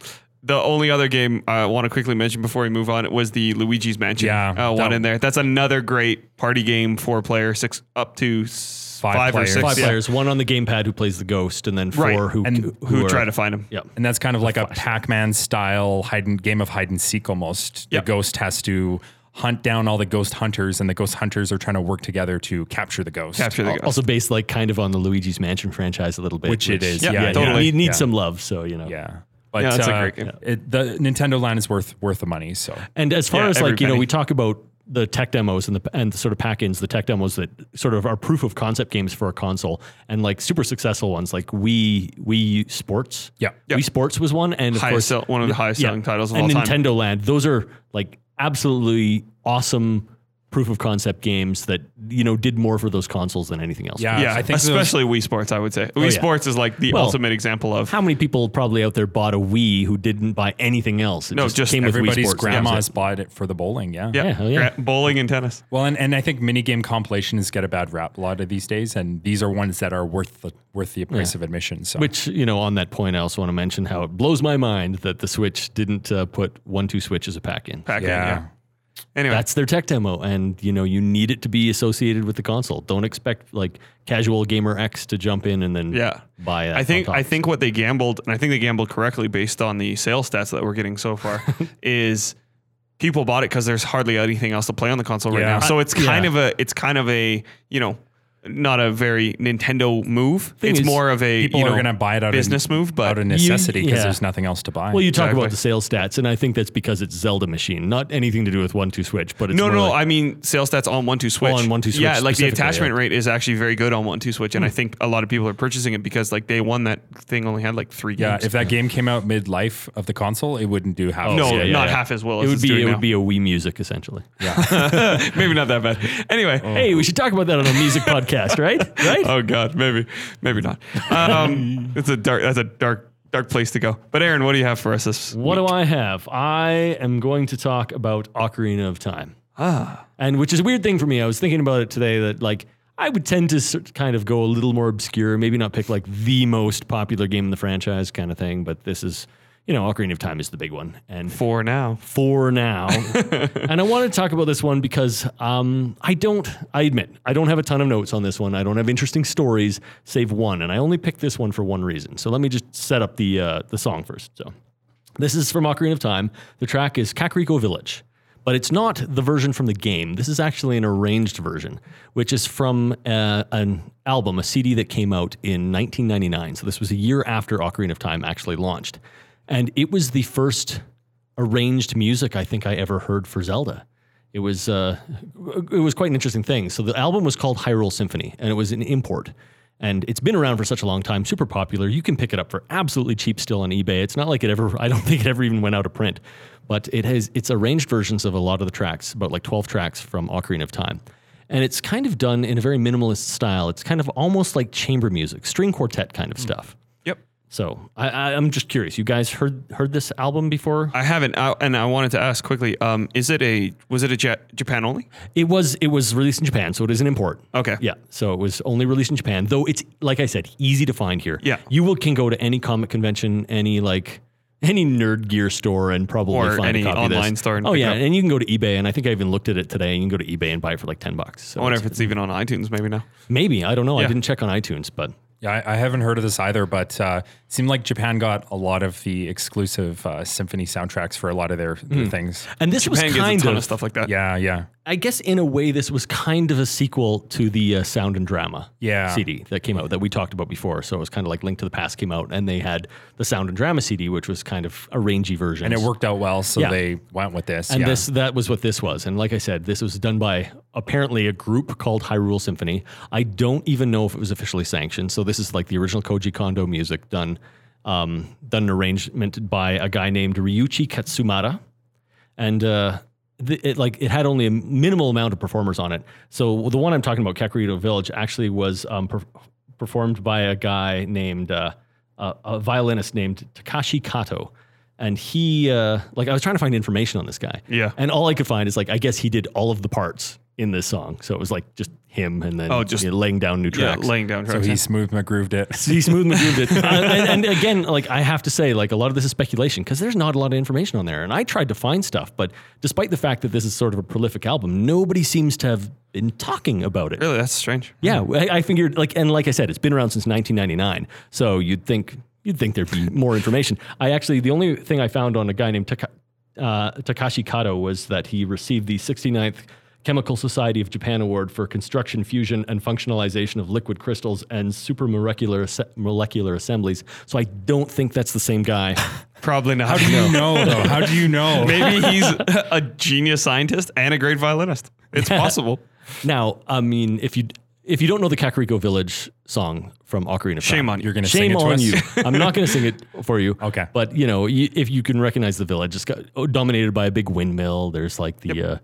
The only other game I want to quickly mention before we move on was the Luigi's Mansion yeah, uh, one in there. That's another great party game, four player, six up to five, five players. or six. Five yeah. players, one on the gamepad who plays the ghost, and then four right. who and who, who are, try to find him. Yep. And that's kind of like a Pac-Man style hide and, game of hide and seek almost. Yep. The ghost has to hunt down all the ghost hunters, and the ghost hunters are trying to work together to capture the ghost. Capture the ghost. Also based like kind of on the Luigi's Mansion franchise a little bit. Which, which it is. Yep. Yeah, yeah, totally. You need yeah. some love, so, you know. Yeah. But yeah, that's uh, a great game. It, the Nintendo Land is worth worth the money. So, and as far yeah, as like you penny. know, we talk about the tech demos and the and the sort of pack-ins, the tech demos that sort of are proof of concept games for a console, and like super successful ones like Wii Wii Sports. Yeah, yep. Wii Sports was one, and of highest course sell, one of the highest yeah, selling titles of all time. And Nintendo Land, those are like absolutely awesome proof of concept games that, you know, did more for those consoles than anything else. Yeah, yeah, I think especially those, Wii Sports, I would say. Wii oh, yeah. Sports is like the well, ultimate example of... How many people probably out there bought a Wii who didn't buy anything else? It no, just, just came everybody's with Wii Sports. Grandmas yeah. bought it for the bowling, yeah. Yeah, yeah, yeah. bowling and tennis. Well, and, and I think minigame compilations get a bad rap a lot of these days, and these are ones that are worth the worth the price yeah. of admission. So. Which, you know, on that point, I also want to mention how it blows my mind that the Switch didn't uh, put one two Switch as a pack-in. Pack-in, yeah. yeah. Anyway. That's their tech demo, and you know you need it to be associated with the console. Don't expect like casual gamer X to jump in and then yeah. buy it. I think I think what they gambled, and I think they gambled correctly based on the sales stats that we're getting so far, is people bought it because there's hardly anything else to play on the console yeah. right now. So it's kind yeah. of a it's kind of a you know not a very Nintendo move. Thing it's is, more of a people you know, are going to buy it out business of, move, but out of necessity because yeah. there's nothing else to buy. Well, you talk exactly. about the sales stats, and I think that's because it's Zelda machine, not anything to do with one two Switch. But it's no, no, like I mean sales stats on one two Switch. On one two Switch, yeah, like the attachment yeah. rate is actually very good on one two Switch, and mm. I think a lot of people are purchasing it because like day one that thing only had like three games. Yeah, if that game came out mid-life of the console, it wouldn't do half. Oh, no, yeah, yeah, not yeah. half as well. It as would be it now. would be a Wii Music essentially. Yeah, maybe not that bad. Anyway, oh. hey, we should talk about that on a music podcast. Right? Right? Oh God, maybe, maybe not. Um, it's a dark. That's a dark, dark place to go. But Aaron, what do you have for us this What week? do I have? I am going to talk about Ocarina of Time. Ah, and which is a weird thing for me. I was thinking about it today. That like I would tend to kind of go a little more obscure. Maybe not pick like the most popular game in the franchise kind of thing. But this is, you know, Ocarina of Time is the big one. And for now, for now. And I want to talk about this one because um, I don't, I admit, I don't have a ton of notes on this one. I don't have interesting stories, save one. And I only picked this one for one reason. So let me just set up the uh, the song first. So this is from Ocarina of Time. The track is Kakariko Village, but it's not the version from the game. This is actually an arranged version, which is from uh, an album, a C D that came out in nineteen ninety-nine. So this was a year after Ocarina of Time actually launched. And it was the first arranged music I think I ever heard for Zelda. It was uh, it was quite an interesting thing. So the album was called Hyrule Symphony, and it was an import. And it's been around for such a long time, super popular. You can pick it up for absolutely cheap still on eBay. It's not like it ever, I don't think it ever even went out of print. But it has it's arranged versions of a lot of the tracks, about like twelve tracks from Ocarina of Time. And it's kind of done in a very minimalist style. It's kind of almost like chamber music, string quartet kind of mm. stuff. So I, I, I'm just curious. You guys heard heard this album before? I haven't, I, and I wanted to ask quickly. Um, is it a was it a ja- Japan only? It was. It was released in Japan, so it is an import. Okay. Yeah. So it was only released in Japan, though. It's like I said, easy to find here. Yeah. You will can go to any comic convention, any like any nerd gear store, and probably or find any a copy online of this. store. And oh yeah, up. and you can go to eBay, and I think I even looked at it today. And you can go to eBay and buy it for like ten bucks. So I wonder it's, if it's even on iTunes. Maybe now. Maybe I don't know. Yeah. I didn't check on iTunes, but. Yeah, I haven't heard of this either, but uh, it seemed like Japan got a lot of the exclusive uh, symphony soundtracks for a lot of their, their mm. things. And this Japan was kind a ton of, of stuff like that. Yeah, yeah. I guess in a way, this was kind of a sequel to the uh, Sound and Drama yeah. C D that came out that we talked about before. So it was kind of like Link to the Past came out, and they had the Sound and Drama C D, which was kind of a rangey version. And it worked out well, so yeah. they went with this. And yeah. this that was what this was. And like I said, this was done by apparently a group called Hyrule Symphony. I don't even know if it was officially sanctioned. So this is like the original Koji Kondo music done, um, done an arrangement by a guy named Ryuichi Katsumata. And uh, th- it like it had only a minimal amount of performers on it. So the one I'm talking about, Kakariko Village, actually was um, per- performed by a guy named, uh, uh, a violinist named Takashi Kato. And he, uh, like I was trying to find information on this guy. Yeah. And all I could find is like, I guess he did all of the parts in this song. So it was like just him and then oh, just, you know, laying down new tracks. Yeah, laying down tracks. So he smooth McGrooved it. So he smooth McGrooved it. And, and, and again, like I have to say, like a lot of this is speculation because there's not a lot of information on there. And I tried to find stuff, but despite the fact that this is sort of a prolific album, nobody seems to have been talking about it. Really? That's strange. Yeah. I, I figured like, and like I said, it's been around since nineteen ninety-nine. So you'd think, you'd think there'd be more information. I actually, the only thing I found on a guy named Taka, uh, Takashi Kato was that he received the sixty-ninth Chemical Society of Japan Award for construction, fusion, and functionalization of liquid crystals and supermolecular molecular assemblies. So I don't think that's the same guy. Probably not. How do you know, though? How do you know? Maybe he's a genius scientist and a great violinist. It's yeah. possible. Now, I mean, if you... If you don't know the Kakariko Village song from Ocarina of Time, shame on you. You're going to sing it to us. Shame on you. I'm not going to sing it for you. Okay. But, you know, you, if you can recognize the village, it's got oh, dominated by a big windmill. There's like the yep. uh,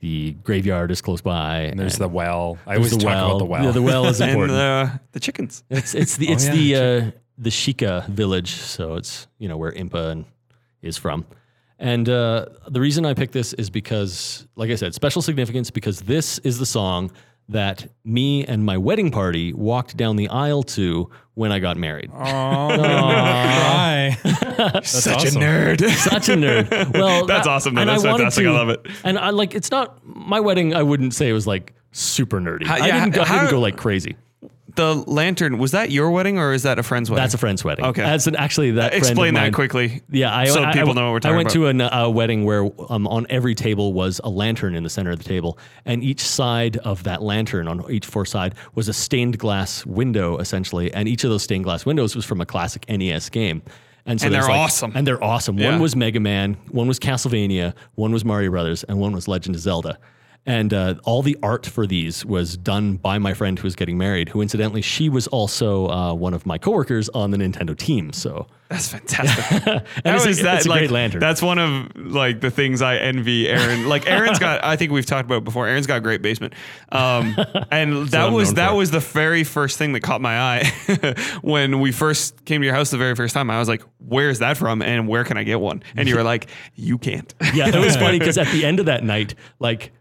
the graveyard is close by. And there's and the well. I always talk well. about the well. Yeah, the well is important. And the, the chickens. It's it's the it's oh, yeah, the uh, the Shika village, so it's, you know, where Impa is from. And uh, the reason I picked this is because, like I said, special significance because this is the song that me and my wedding party walked down the aisle to when I got married. Oh, Aww. such awesome. a nerd, such a nerd. Well, that's that, awesome. No, that's I fantastic. To, I love it. And I like, it's not my wedding. I wouldn't say it was like super nerdy. How, yeah, I, didn't, how, I didn't go like crazy. the lantern, was that your wedding or is that a friend's wedding? That's a friend's wedding. Okay. That's an, actually, that uh, friend explain that mine, quickly. Yeah. I, so I, people I, know what we're talking about. I went about. to a uh, wedding where um, on every table was a lantern in the center of the table. And each side of that lantern, on each four side, was a stained glass window, essentially. And each of those stained glass windows was from a classic N E S game. And, so and they're like, awesome. And they're awesome. Yeah. One was Mega Man, one was Castlevania, one was Mario Brothers, and one was Legend of Zelda. And uh, all the art for these was done by my friend who was getting married, who incidentally, she was also uh, one of my coworkers on the Nintendo team. So that's fantastic. and How it's, is a, that, it's a like, great lantern. That's one of like the things I envy Aaron. Like Aaron's got, I think we've talked about it before. Aaron's got a great basement. Um, and that was that was the very first thing that caught my eye when we first came to your house the very first time. I was like, where's that from? And where can I get one? And you were like, you can't. Yeah, it was funny because at the end of that night, like,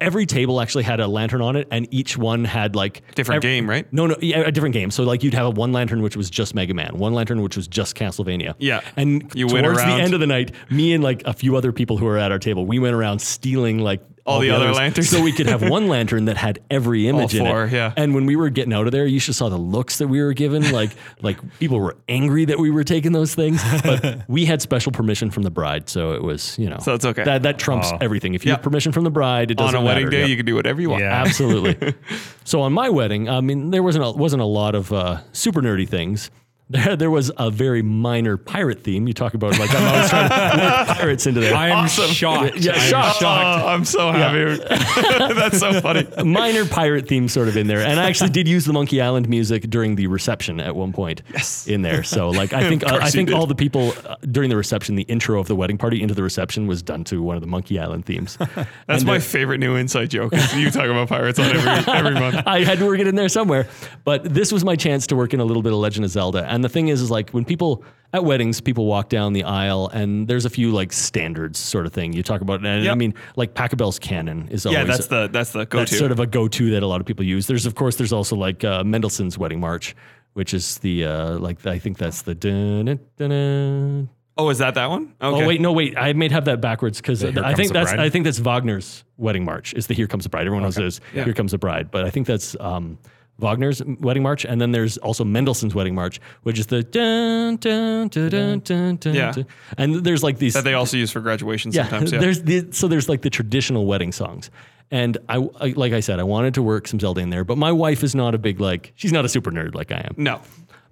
every table actually had a lantern on it, and each one had like different every, game, right? No, no, yeah, a different game. So like you'd have a one lantern which was just Mega Man, one lantern which was just Castlevania. Yeah, and you towards went around. The end of the night, me and like a few other people who were at our table, we went around stealing like all, all the, the other others, lanterns, so we could have one lantern that had every image all four, in it. Yeah. And when we were getting out of there, you should saw the looks that we were given. Like like people were angry that we were taking those things, but we had special permission from the bride, so it was you know. So it's okay. That that trumps oh. everything. If you yep. have permission from the bride. It on a wedding matter. Day, yep. you can do whatever you want. Yeah. Absolutely. So on my wedding, I mean, there wasn't a, wasn't a lot of uh, super nerdy things. There, there was a very minor pirate theme. You talk about like I'm always trying to work pirates into there. I am awesome. shocked. Yeah, I am shocked. shocked. Oh, I'm so happy. Yeah. That's so funny. Minor pirate theme sort of in there, and I actually did use the Monkey Island music during the reception at one point. Yes. In there. So like I think uh, I think did. all the people uh, during the reception, the intro of the wedding party into the reception was done to one of the Monkey Island themes. That's and my uh, favorite new inside joke. Is you talk about pirates on every every month. I had to work it in there somewhere, but this was my chance to work in a little bit of Legend of Zelda. And the thing is, is like when people at weddings, people walk down the aisle and there's a few like standards sort of thing you talk about. And yep. I mean, like Pachelbel's Canon is always yeah, that's a, the that's the go-to. That's sort of a go-to that a lot of people use. There's of course there's also like uh, Mendelssohn's Wedding March, which is the uh, like I think that's the. Dun, dun, dun. Oh, is that that one? Okay. Oh wait, no wait, I may have that backwards because I think that's bride. I think that's Wagner's Wedding March is the Here Comes the Bride. Everyone okay. knows this. Yeah. Here Comes the Bride, but I think that's. Um, Wagner's Wedding March, and then there's also Mendelssohn's Wedding March, which is the dun, dun, dun, dun, dun, dun, yeah. dun. And there's like these that they also use for graduation yeah, sometimes. Yeah, there's the, so there's like the traditional wedding songs, and I, I like I said I wanted to work some Zelda in there, but my wife is not a big like she's not a super nerd like I am. No,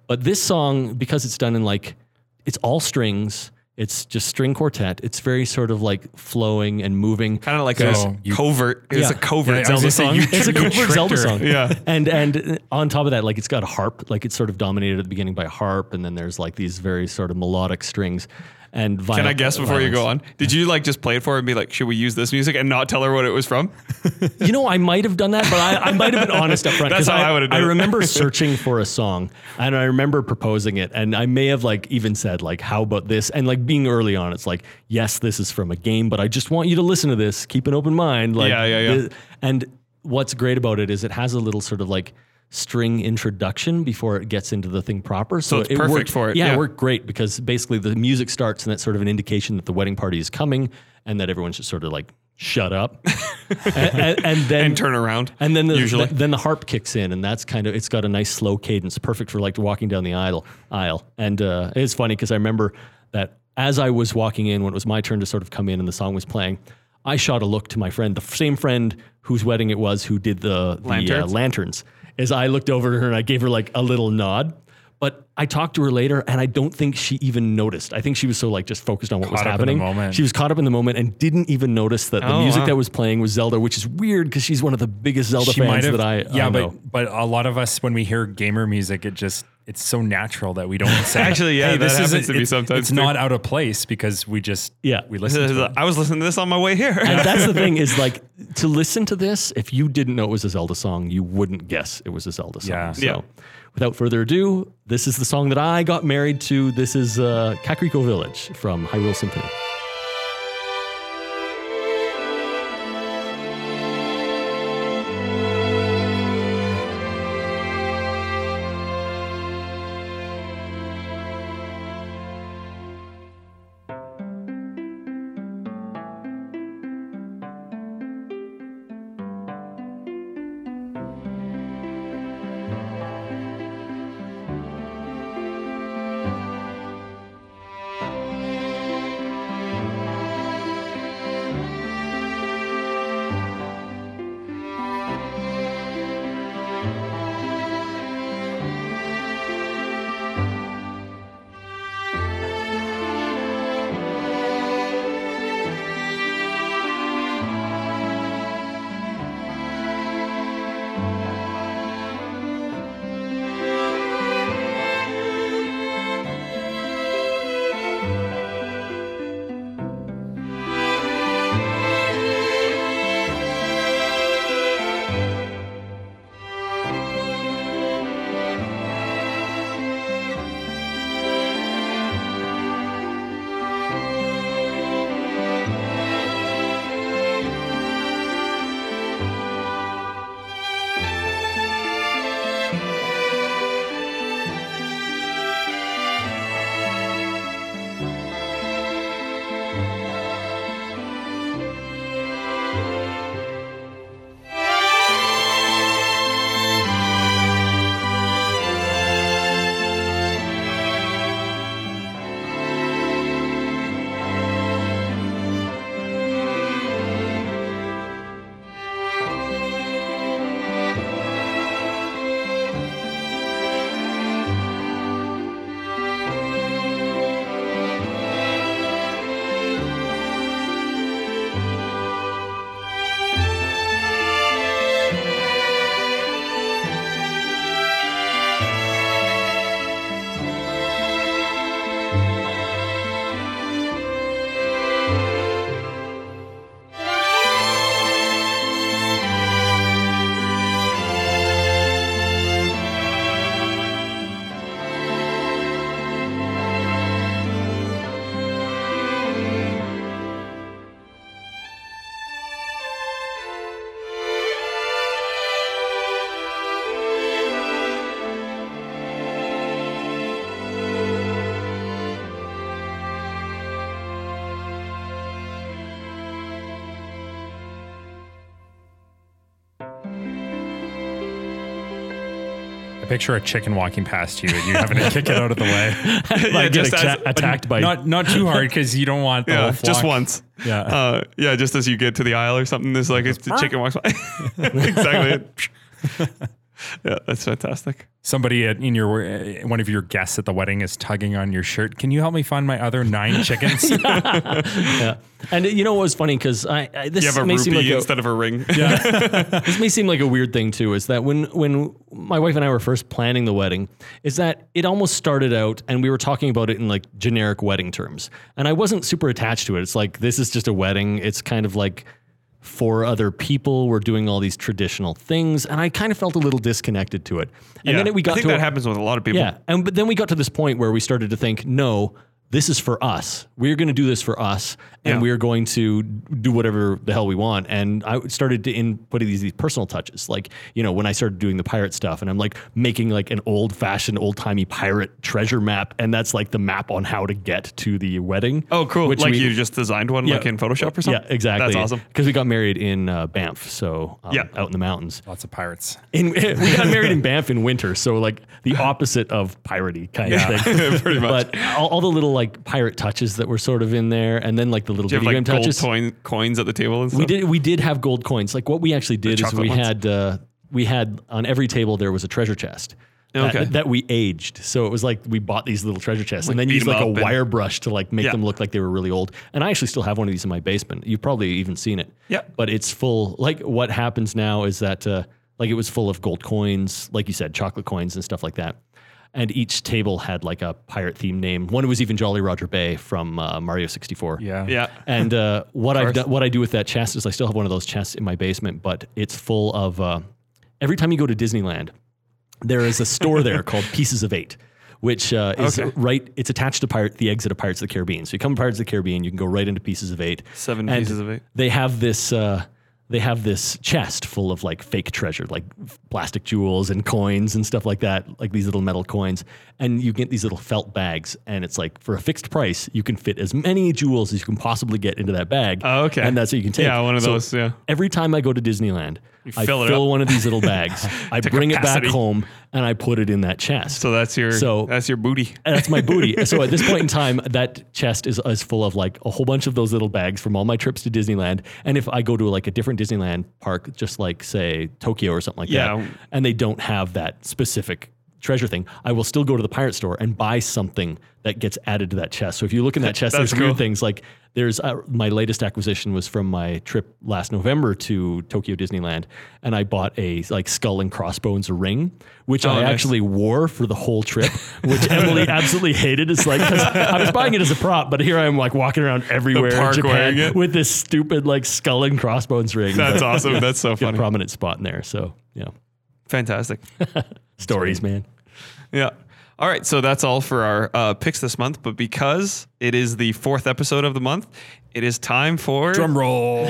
but this song because it's done in like it's all strings. It's just string quartet. It's very sort of like flowing and moving. Kind of like so a you, covert. It's yeah. a covert yeah, Zelda song. Tr- it's a covert Zelda her. song. Yeah. And and on top of that, like it's got a harp. Like it's sort of dominated at the beginning by a harp. And then there's like these very sort of melodic strings. And violent, Can I guess before violence. you go on? Did you like just play it for her and be like, should we use this music and not tell her what it was from? You know, I might have done that, but I, I might have been honest up front. That's how I, I would have done I it. I remember searching for a song and I remember proposing it. And I may have like even said like, how about this? And like being early on, it's like, yes, this is from a game, but I just want you to listen to this. Keep an open mind. Like, yeah, yeah, yeah. And what's great about it is it has a little sort of like, string introduction before it gets into the thing proper. So, so it's it perfect worked, for it. Yeah, yeah, it worked great because basically the music starts and that's sort of an indication that the wedding party is coming and that everyone's just sort of like, shut up. and, and, and then and turn around. And then the, usually. The, then the harp kicks in and that's kind of, it's got a nice slow cadence, perfect for like walking down the aisle. aisle. And uh, it's funny because I remember that as I was walking in when it was my turn to sort of come in and the song was playing, I shot a look to my friend, the same friend whose wedding it was who did the, the lanterns. Uh, lanterns. Is I looked over to her and I gave her like a little nod, but I talked to her later and I don't think she even noticed. I think she was so like just focused on what caught was happening. She was caught up in the moment and didn't even notice that oh, the music wow. that was playing was Zelda, which is weird because she's one of the biggest Zelda she fans have, that I yeah, I but, know. But a lot of us when we hear gamer music, it just it's so natural that we don't say actually yeah hey, that this happens to me sometimes. It's too. not out of place because we just yeah we listen. To it. I was listening to this on my way here. And that's the thing is like to listen to this. If you didn't know it was a Zelda song, you wouldn't guess it was a Zelda song. Yeah. So yeah. without further ado, this is the song that I got married to. This is uh, Kakariko Village from Hyrule Symphony. picture a chicken walking past you and you having to kick it out of the way. Like yeah, get atta- as, attacked by... Not not too hard because you don't want the yeah, whole flock. Just once. Yeah. Uh, yeah, just as you get to the aisle or something, there's like a chicken walks by. Exactly. Yeah, that's fantastic. Somebody at, in your uh, one of your guests at the wedding is tugging on your shirt. Can you help me find my other nine chickens? Yeah. Yeah, and you know what was funny because I, I this you have a may rupee seem like a, instead of a ring. Yeah, this may seem like a weird thing too. Is that when when my wife and I were first planning the wedding, is that it almost started out and we were talking about it in like generic wedding terms, and I wasn't super attached to it. It's like this is just a wedding. It's kind of like. For other people, we're doing all these traditional things, and I kind of felt a little disconnected to it. And yeah, then it, we got I think to that a, happens with a lot of people. Yeah, and but then we got to this point where we started to think, no, this is for us. We're going to do this for us, and yeah. we're going to do whatever the hell we want. And I started to input these, these personal touches, like you know when I started doing the pirate stuff, and I'm like making like an old-fashioned, old-timey pirate treasure map, and that's like the map on how to get to the wedding. Oh, cool! Which like we, you just designed one, yeah, like in Photoshop or something. Yeah, exactly. That's awesome. Because we got married in uh, Banff, so um, yeah. out in the mountains. Lots of pirates. In, we got married in Banff in winter, so like the opposite of piratey kind yeah. of thing. Pretty much. But all, all the little like. Like pirate touches that were sort of in there, and then like the little video game touches. Did you have like gold coins at the table and stuff? We did. We did have gold coins. Like what we actually did is we had uh, we had on every table there was a treasure chest. Okay. That, that we aged. So it was like we bought these little treasure chests like and then used like a wire brush to like make yeah. them look like they were really old. And I actually still have one of these in my basement. You've probably even seen it. Yeah. But it's full. Like what happens now is that uh, like it was full of gold coins, like you said, chocolate coins and stuff like that. And each table had like a pirate themed name. One was even Jolly Roger Bay from uh, Mario sixty-four. Yeah, yeah. And uh, what I do, what I do with that chest is I still have one of those chests in my basement, but it's full of. Uh, every time you go to Disneyland, there is a store there called Pieces of Eight, which uh, is okay. right. It's attached to pirate the exit of Pirates of the Caribbean. So you come to Pirates of the Caribbean, you can go right into Pieces of Eight. Seven and Pieces of Eight. They have this. Uh, They have this chest full of like fake treasure, like plastic jewels and coins and stuff like that, like these little metal coins. And you get these little felt bags, and it's like for a fixed price, you can fit as many jewels as you can possibly get into that bag. Oh, okay. And that's what you can take. Yeah, one of so those. Yeah. Every time I go to Disneyland, you I fill, fill one of these little bags. I bring capacity. it back home and I put it in that chest. So that's your so that's your booty. That's my booty. So at this point in time, that chest is, is full of like a whole bunch of those little bags from all my trips to Disneyland. And if I go to like a different Disneyland park, just like say Tokyo or something like yeah. that, and they don't have that specific treasure thing, I will still go to the pirate store and buy something that gets added to that chest. So if you look in that chest, there's cool. weird things like there's uh, my latest acquisition was from my trip last November to Tokyo Disneyland, and I bought a like skull and crossbones ring, which oh, I nice. actually wore for the whole trip, which Emily absolutely hated. It's like I was buying it as a prop, but here I am like walking around everywhere in Japan with this stupid like skull and crossbones ring. That's awesome. That's so funny. A prominent spot in there. So yeah, fantastic stories, man. Yeah. All right, so that's all for our uh, picks this month, but because it is the fourth episode of the month, it is time for... Drum roll.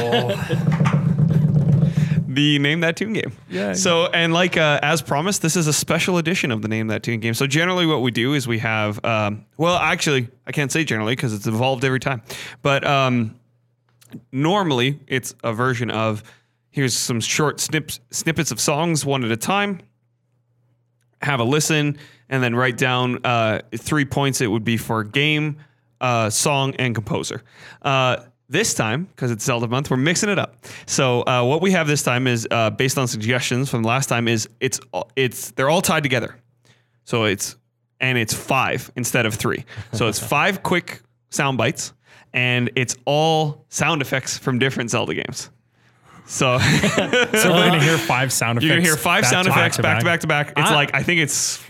The Name That Tune game. Yeah. So, and like, uh, as promised, this is a special edition of the Name That Tune game. So generally what we do is we have... Um, well, actually, I can't say generally because it's evolved every time, but um, normally it's a version of, here's some short snips, snippets of songs one at a time, have a listen, and then write down uh, three points it would be for game, uh, song, and composer. Uh, this time, because it's Zelda month, we're mixing it up. So uh, what we have this time is, uh, based on suggestions from last time, is it's it's they're all tied together. So it's, and it's five instead of three. So it's five quick sound bites, and it's all sound effects from different Zelda games. So, so we're going to hear five sound effects. You're going to hear five sound effects back to back to back. It's like, I think it's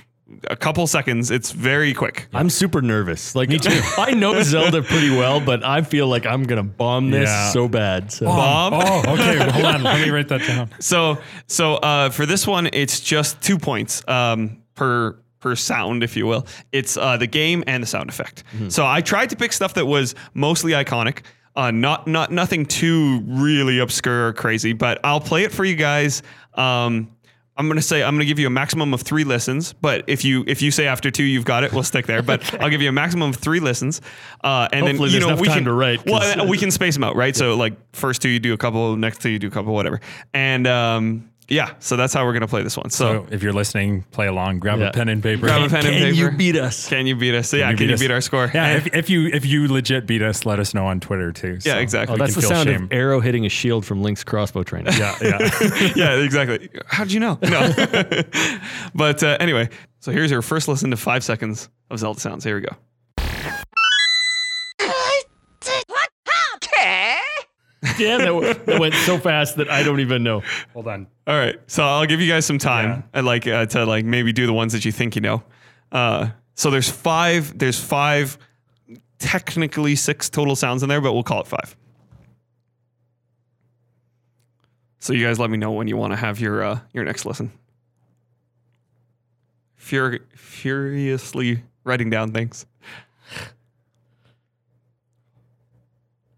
a couple seconds. It's very quick. I'm super nervous. Like, me too. I know Zelda pretty well, but I feel like I'm going to bomb this yeah. so bad. So. Bomb? Oh, okay. Well, hold on. Let me write that down. So, so uh, for this one, it's just two points um, per per sound, if you will. It's uh, the game and the sound effect. Mm-hmm. So I tried to pick stuff that was mostly iconic. Uh, not, not, nothing too really obscure or crazy, but I'll play it for you guys. Um, I'm going to say, I'm going to give you a maximum of three listens, but if you, if you say after two, you've got it, we'll stick there, but okay. I'll give you a maximum of three listens. Uh, and hopefully then, you know, we can, to write, well, we can space them out, right? Yeah. So like first two, you do a couple, next two, you do a couple, whatever. And, um, Yeah, so that's how we're going to play this one. So, so if you're listening, play along, grab yeah. a pen and paper. Grab a pen can and paper. Can you beat us? Can you beat us? So, yeah, can you, can you beat our score? Yeah, if, if you if you legit beat us, let us know on Twitter too. So. Yeah, exactly. Oh, that's the sound shame. of Arrow hitting a shield from Link's crossbow trainer. Yeah, yeah. yeah, exactly. How did you know? No. But uh, anyway, so here's your first listen to five seconds of Zelda sounds. Here we go. Yeah, that, w- that went so fast that I don't even know. Hold on. All right. So I'll give you guys some time yeah. and like uh, to like maybe do the ones that you think you know. Uh, so there's five, there's five, technically six total sounds in there, but we'll call it five. So you guys let me know when you want to have your uh, your next listen. Fur- furiously writing down things.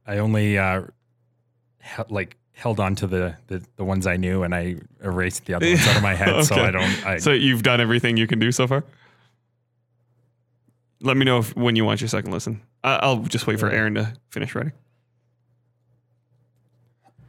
I only... Uh, like held on to the, the, the ones I knew and I erased the other ones out of my head. Okay. So I don't, I, so you've done everything you can do so far. Let me know if, when you want your second listen. I, I'll just wait for Aaron to finish writing.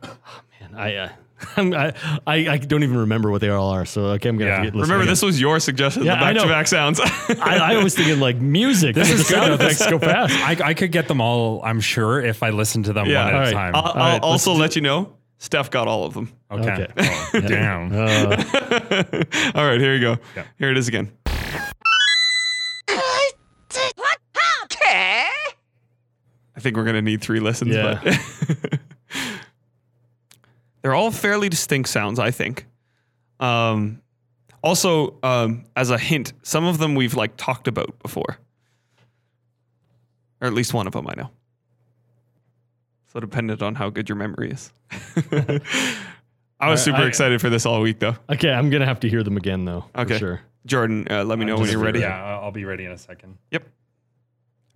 Oh man. I, uh, I, I I don't even remember what they all are, so okay, I'm gonna yeah. have to get listening. Remember, again. This was your suggestion. Yeah, the back-to-back sounds. I, I was thinking like music. This is good. Thanks, go fast. I, I could get them all. I'm sure if I listen to them yeah. one at right. a time. I'll, I'll right, also let it. you know. Steph got all of them. Okay. okay. Oh, yeah. Damn. Uh. All right, here we go. Yeah. Here it is again. I think we're gonna need three listens. Yeah. But they're all fairly distinct sounds, I think. Um, also, um, as a hint, some of them we've like talked about before, or at least one of them I know. So dependent on how good your memory is. I was super I, excited for this all week, though. Okay, I'm gonna have to hear them again, though. Okay, for sure. Jordan, uh, let me know I'm when you're ready. Yeah, I'll be ready in a second. Yep.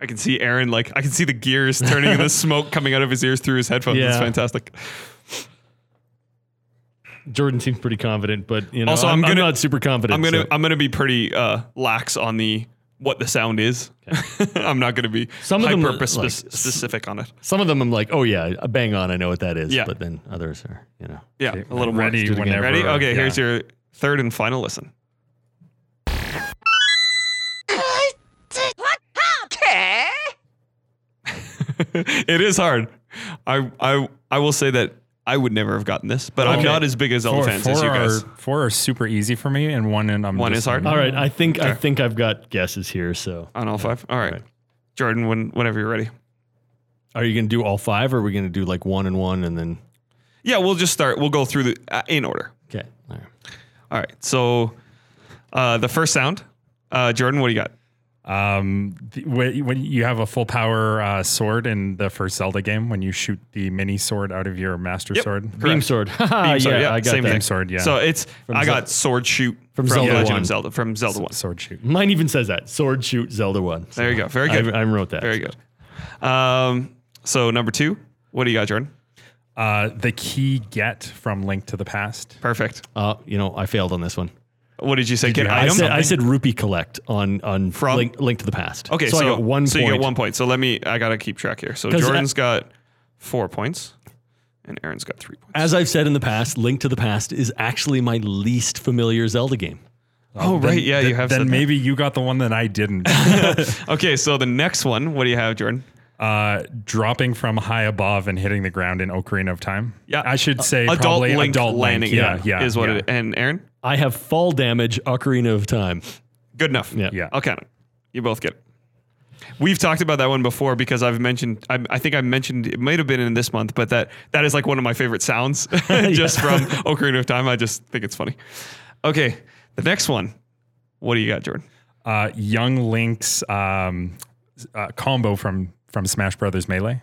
I can see Aaron like I can see the gears turning and the smoke coming out of his ears through his headphones. Yeah. It's fantastic. Jordan seems pretty confident, but you know, also, I'm, I'm, gonna, I'm not super confident. I'm gonna so. I'm gonna be pretty uh, lax on the what the sound is. Okay. I'm not gonna be some hyper of them, spe- like, specific on it. Some of them I'm like, oh yeah, bang on, I know what that is. Yeah. But then others are, you know, yeah, a little more ready whenever. Ready? Okay, yeah. Here's your third and final listen. It is hard. I I I will say that. I would never have gotten this, but okay. I'm not as big as Zelda fans as you guys. Are, four are super easy for me, and one and I'm one just, is hard. All right, I think okay. I think I've got guesses here. So on all yeah. five. All right, all right. Jordan, when, whenever you're ready. Are you gonna do all five, or are we gonna do like one and one, and then? Yeah, we'll just start. We'll go through the uh, in order. Okay. All right. All right. So uh, the first sound, uh, Jordan, what do you got? Um, the, when you have a full power uh, sword in the first Zelda game, when you shoot the mini sword out of your master yep, sword, correct. beam sword, beam sword, yeah, yeah, I got same that. Beam sword, yeah. So it's from I got sword shoot from, from Zelda Legend one. Of Zelda from Zelda S- one. Sword shoot. Mine even says that sword shoot Zelda one. So there you go. Very good. I, I wrote that. Very good. Um, so number two, what do you got, Jordan? Uh, the key get from Link to the Past. Perfect. Uh, you know, I failed on this one. What did you say? Did get you item? I said, I said rupee collect on, on From? Link, Link to the Past. Okay, so, so, I got one so point. you got one point. So let me, I got to keep track here. So Jordan's I, got four points and Aaron's got three points. As I've said in the past, Link to the Past is actually my least familiar Zelda game. Oh, oh then, right. Yeah, th- you have Then said maybe that. You got the one that I didn't. Okay, so the next one, what do you have, Jordan? Uh, dropping from high above and hitting the ground in Ocarina of Time. Yeah, I should say uh, probably adult, adult landing. Yeah, yeah, yeah, is what. Yeah. It, and Aaron, I have fall damage. Ocarina of Time. Good enough. Yeah, yeah. I'll count it. You both get it. We've talked about that one before because I've mentioned. I, I think I mentioned it might have been in this month, but that that is like one of my favorite sounds, just from Ocarina of Time. I just think it's funny. Okay, the next one. What do you got, Jordan? Uh, Young Link's um, uh, combo from. From Smash Brothers Melee.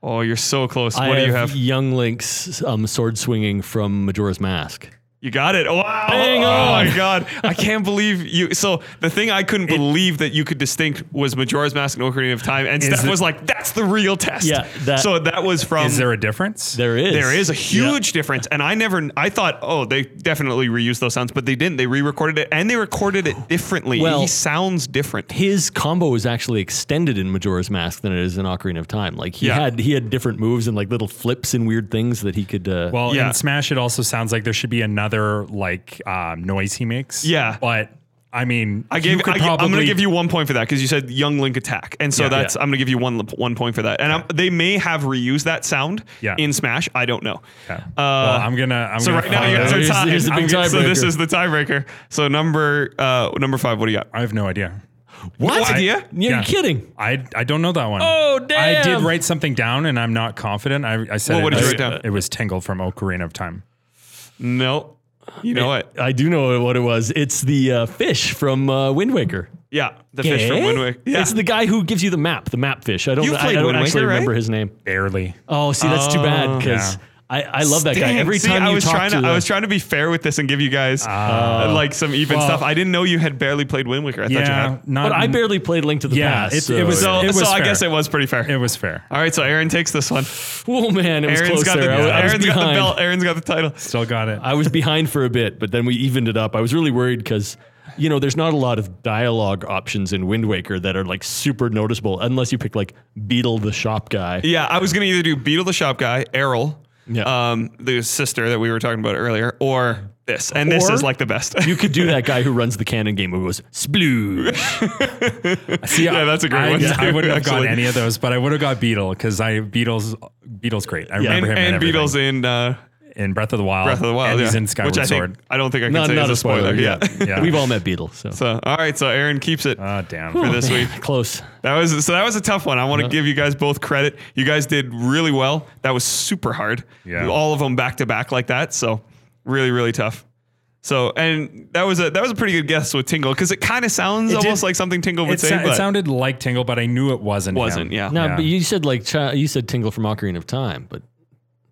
Oh, you're so close. What I do you have? Young Link's um, sword swinging from Majora's Mask. You got it. Wow. Bang on. Oh, my God. I can't believe you. So the thing I couldn't it, believe that you could distinct was Majora's Mask and Ocarina of Time. And Steph it, was like, that's the real test. Yeah. That, so that was from... Is there a difference? There is. There is a huge yeah. difference. And I never... I thought, oh, they definitely reused those sounds, but they didn't. They re-recorded it, and they recorded it differently. Well, he sounds different. His combo is actually extended in Majora's Mask than it is in Ocarina of Time. Like, he, yeah. had, he had different moves and, like, little flips and weird things that he could... Uh, well, yeah. in Smash, it also sounds like there should be another... like um, noise he makes. Yeah. But I mean, I gave, I, I'm going to give you one point for that because you said young Link attack. And so yeah, that's, yeah. I'm going to give you one, one point for that. And yeah. they may have reused that sound yeah. in Smash. I don't know. Yeah. Uh, well, I'm going to, so gonna right now you guys are tied. So breaker. This is the tiebreaker. So number, uh, number five, what do you got? I have no idea. What? No idea? You're yeah. kidding. I I don't know that one. Oh, damn. I did write something down and I'm not confident. I, I said well, what it, did you write down? It was Tingle from Ocarina of Time. No. You know it, what? I do know what it was. It's the uh, fish from uh, Wind Waker. Yeah, the Kay? fish from Wind Waker. Yeah. It's the guy who gives you the map, the map fish. I don't, you I, I don't actually Waker, remember right? his name. Barely. Oh, see, that's uh, too bad because yeah. I, I love that Dang, guy. Every see, time I was you talk trying to, to I was trying to be fair with this and give you guys uh, like some even well, stuff. I didn't know you had barely played Wind Waker. I yeah, thought you had. Not, but I barely played Link to the yeah, Past. It, so it was, so, it was so I guess it was pretty fair. It was fair. All right, so Aaron takes this one. Oh, man, it was Aaron's close got there. The, I, Aaron's I got the belt. Aaron's got the title. Still got it. I was behind for a bit, but then we evened it up. I was really worried because... you know, there's not a lot of dialogue options in Wind Waker that are like super noticeable unless you pick like Beetle the shop guy. Yeah, I was going to either do Beetle the shop guy, Errol, yeah. um, the sister that we were talking about earlier, or this. And or this is like the best. You could do that guy who runs the cannon game who goes, Sploosh. See, yeah, I, that's a great I, one. Yeah, I wouldn't have gotten any of those, but I would have got Beetle because I Beetle's, Beetle's great. I yeah, remember and, him and, and Beetle's in... Uh, In Breath of the Wild. Breath of the Wild, and yeah. he's in Skyward Which I Sword. Think, I don't think I can not, say not is a spoiler. spoiler. Yeah. yeah. yeah. We've all met Beetle. So. so, all right. So Aaron keeps it. Oh, damn. For oh, this man. week. Close. That was So that was a tough one. I want to yeah. give you guys both credit. You guys did really well. That was super hard. Yeah. All of them back to back like that. So really, really tough. So, and that was a that was a pretty good guess with Tingle because it kind of sounds it almost did, like something Tingle would it say. Sa- but it sounded like Tingle, but I knew it wasn't. Wasn't, him. yeah. No, yeah. but you said like chi- you said Tingle from Ocarina of Time, but.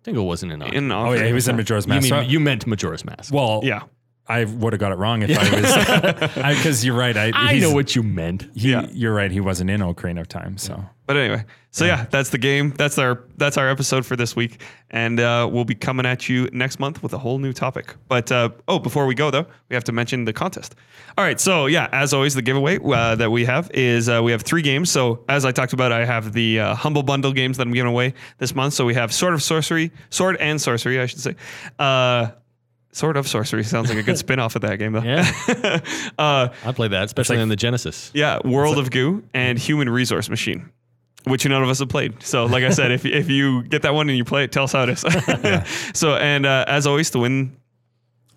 Tingle wasn't in. in oh yeah, he was in Majora's Mask. You, mean, so, you meant Majora's Mask. Well, yeah, I would have got it wrong if I was because you're right. I, I know what you meant. He, yeah. You're right. He wasn't in Ocarina of Time. So, but anyway, so yeah. yeah, that's the game. That's our that's our episode for this week, and uh, we'll be coming at you next month with a whole new topic. But uh, oh, before we go though, we have to mention the contest. All right, so yeah, as always, the giveaway uh, that we have is uh, we have three games. So as I talked about, I have the uh, Humble Bundle games that I'm giving away this month. So we have Sword of Sorcery, Sword and Sorcery, I should say. Uh, Sword of Sorcery sounds like a good spin-off of that game, though. Yeah. uh, I played that, especially like, on the Genesis. Yeah, World of Goo and Human Resource Machine, which none of us have played. So, like I said, if if you get that one and you play it, tell us how it is. yeah. So, and uh, as always, to win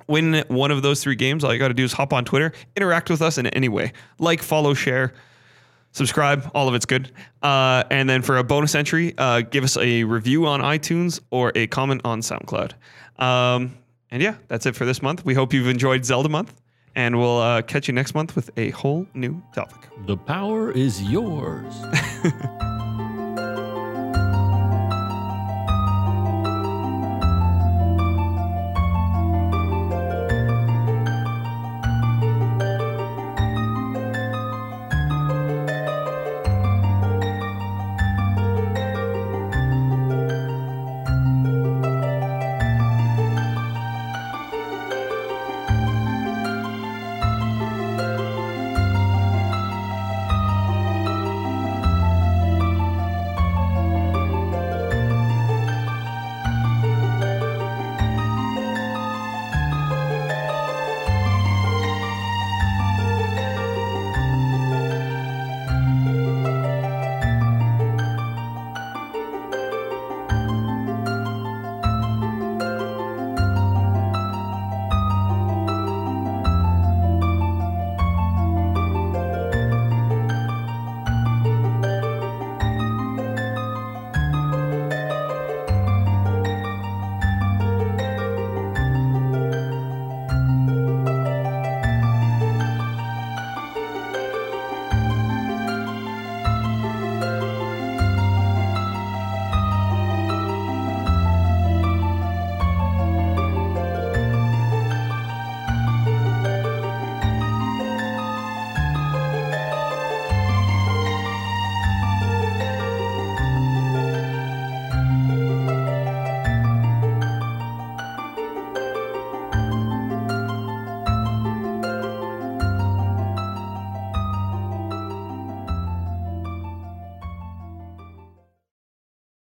win one of those three games, all you got to do is hop on Twitter, interact with us in any way. Like, follow, share, subscribe, all of it's good. Uh, and then for a bonus entry, uh, give us a review on iTunes or a comment on SoundCloud. Um... And yeah, that's it for this month. We hope you've enjoyed Zelda Month, and we'll uh, catch you next month with a whole new topic. The power is yours.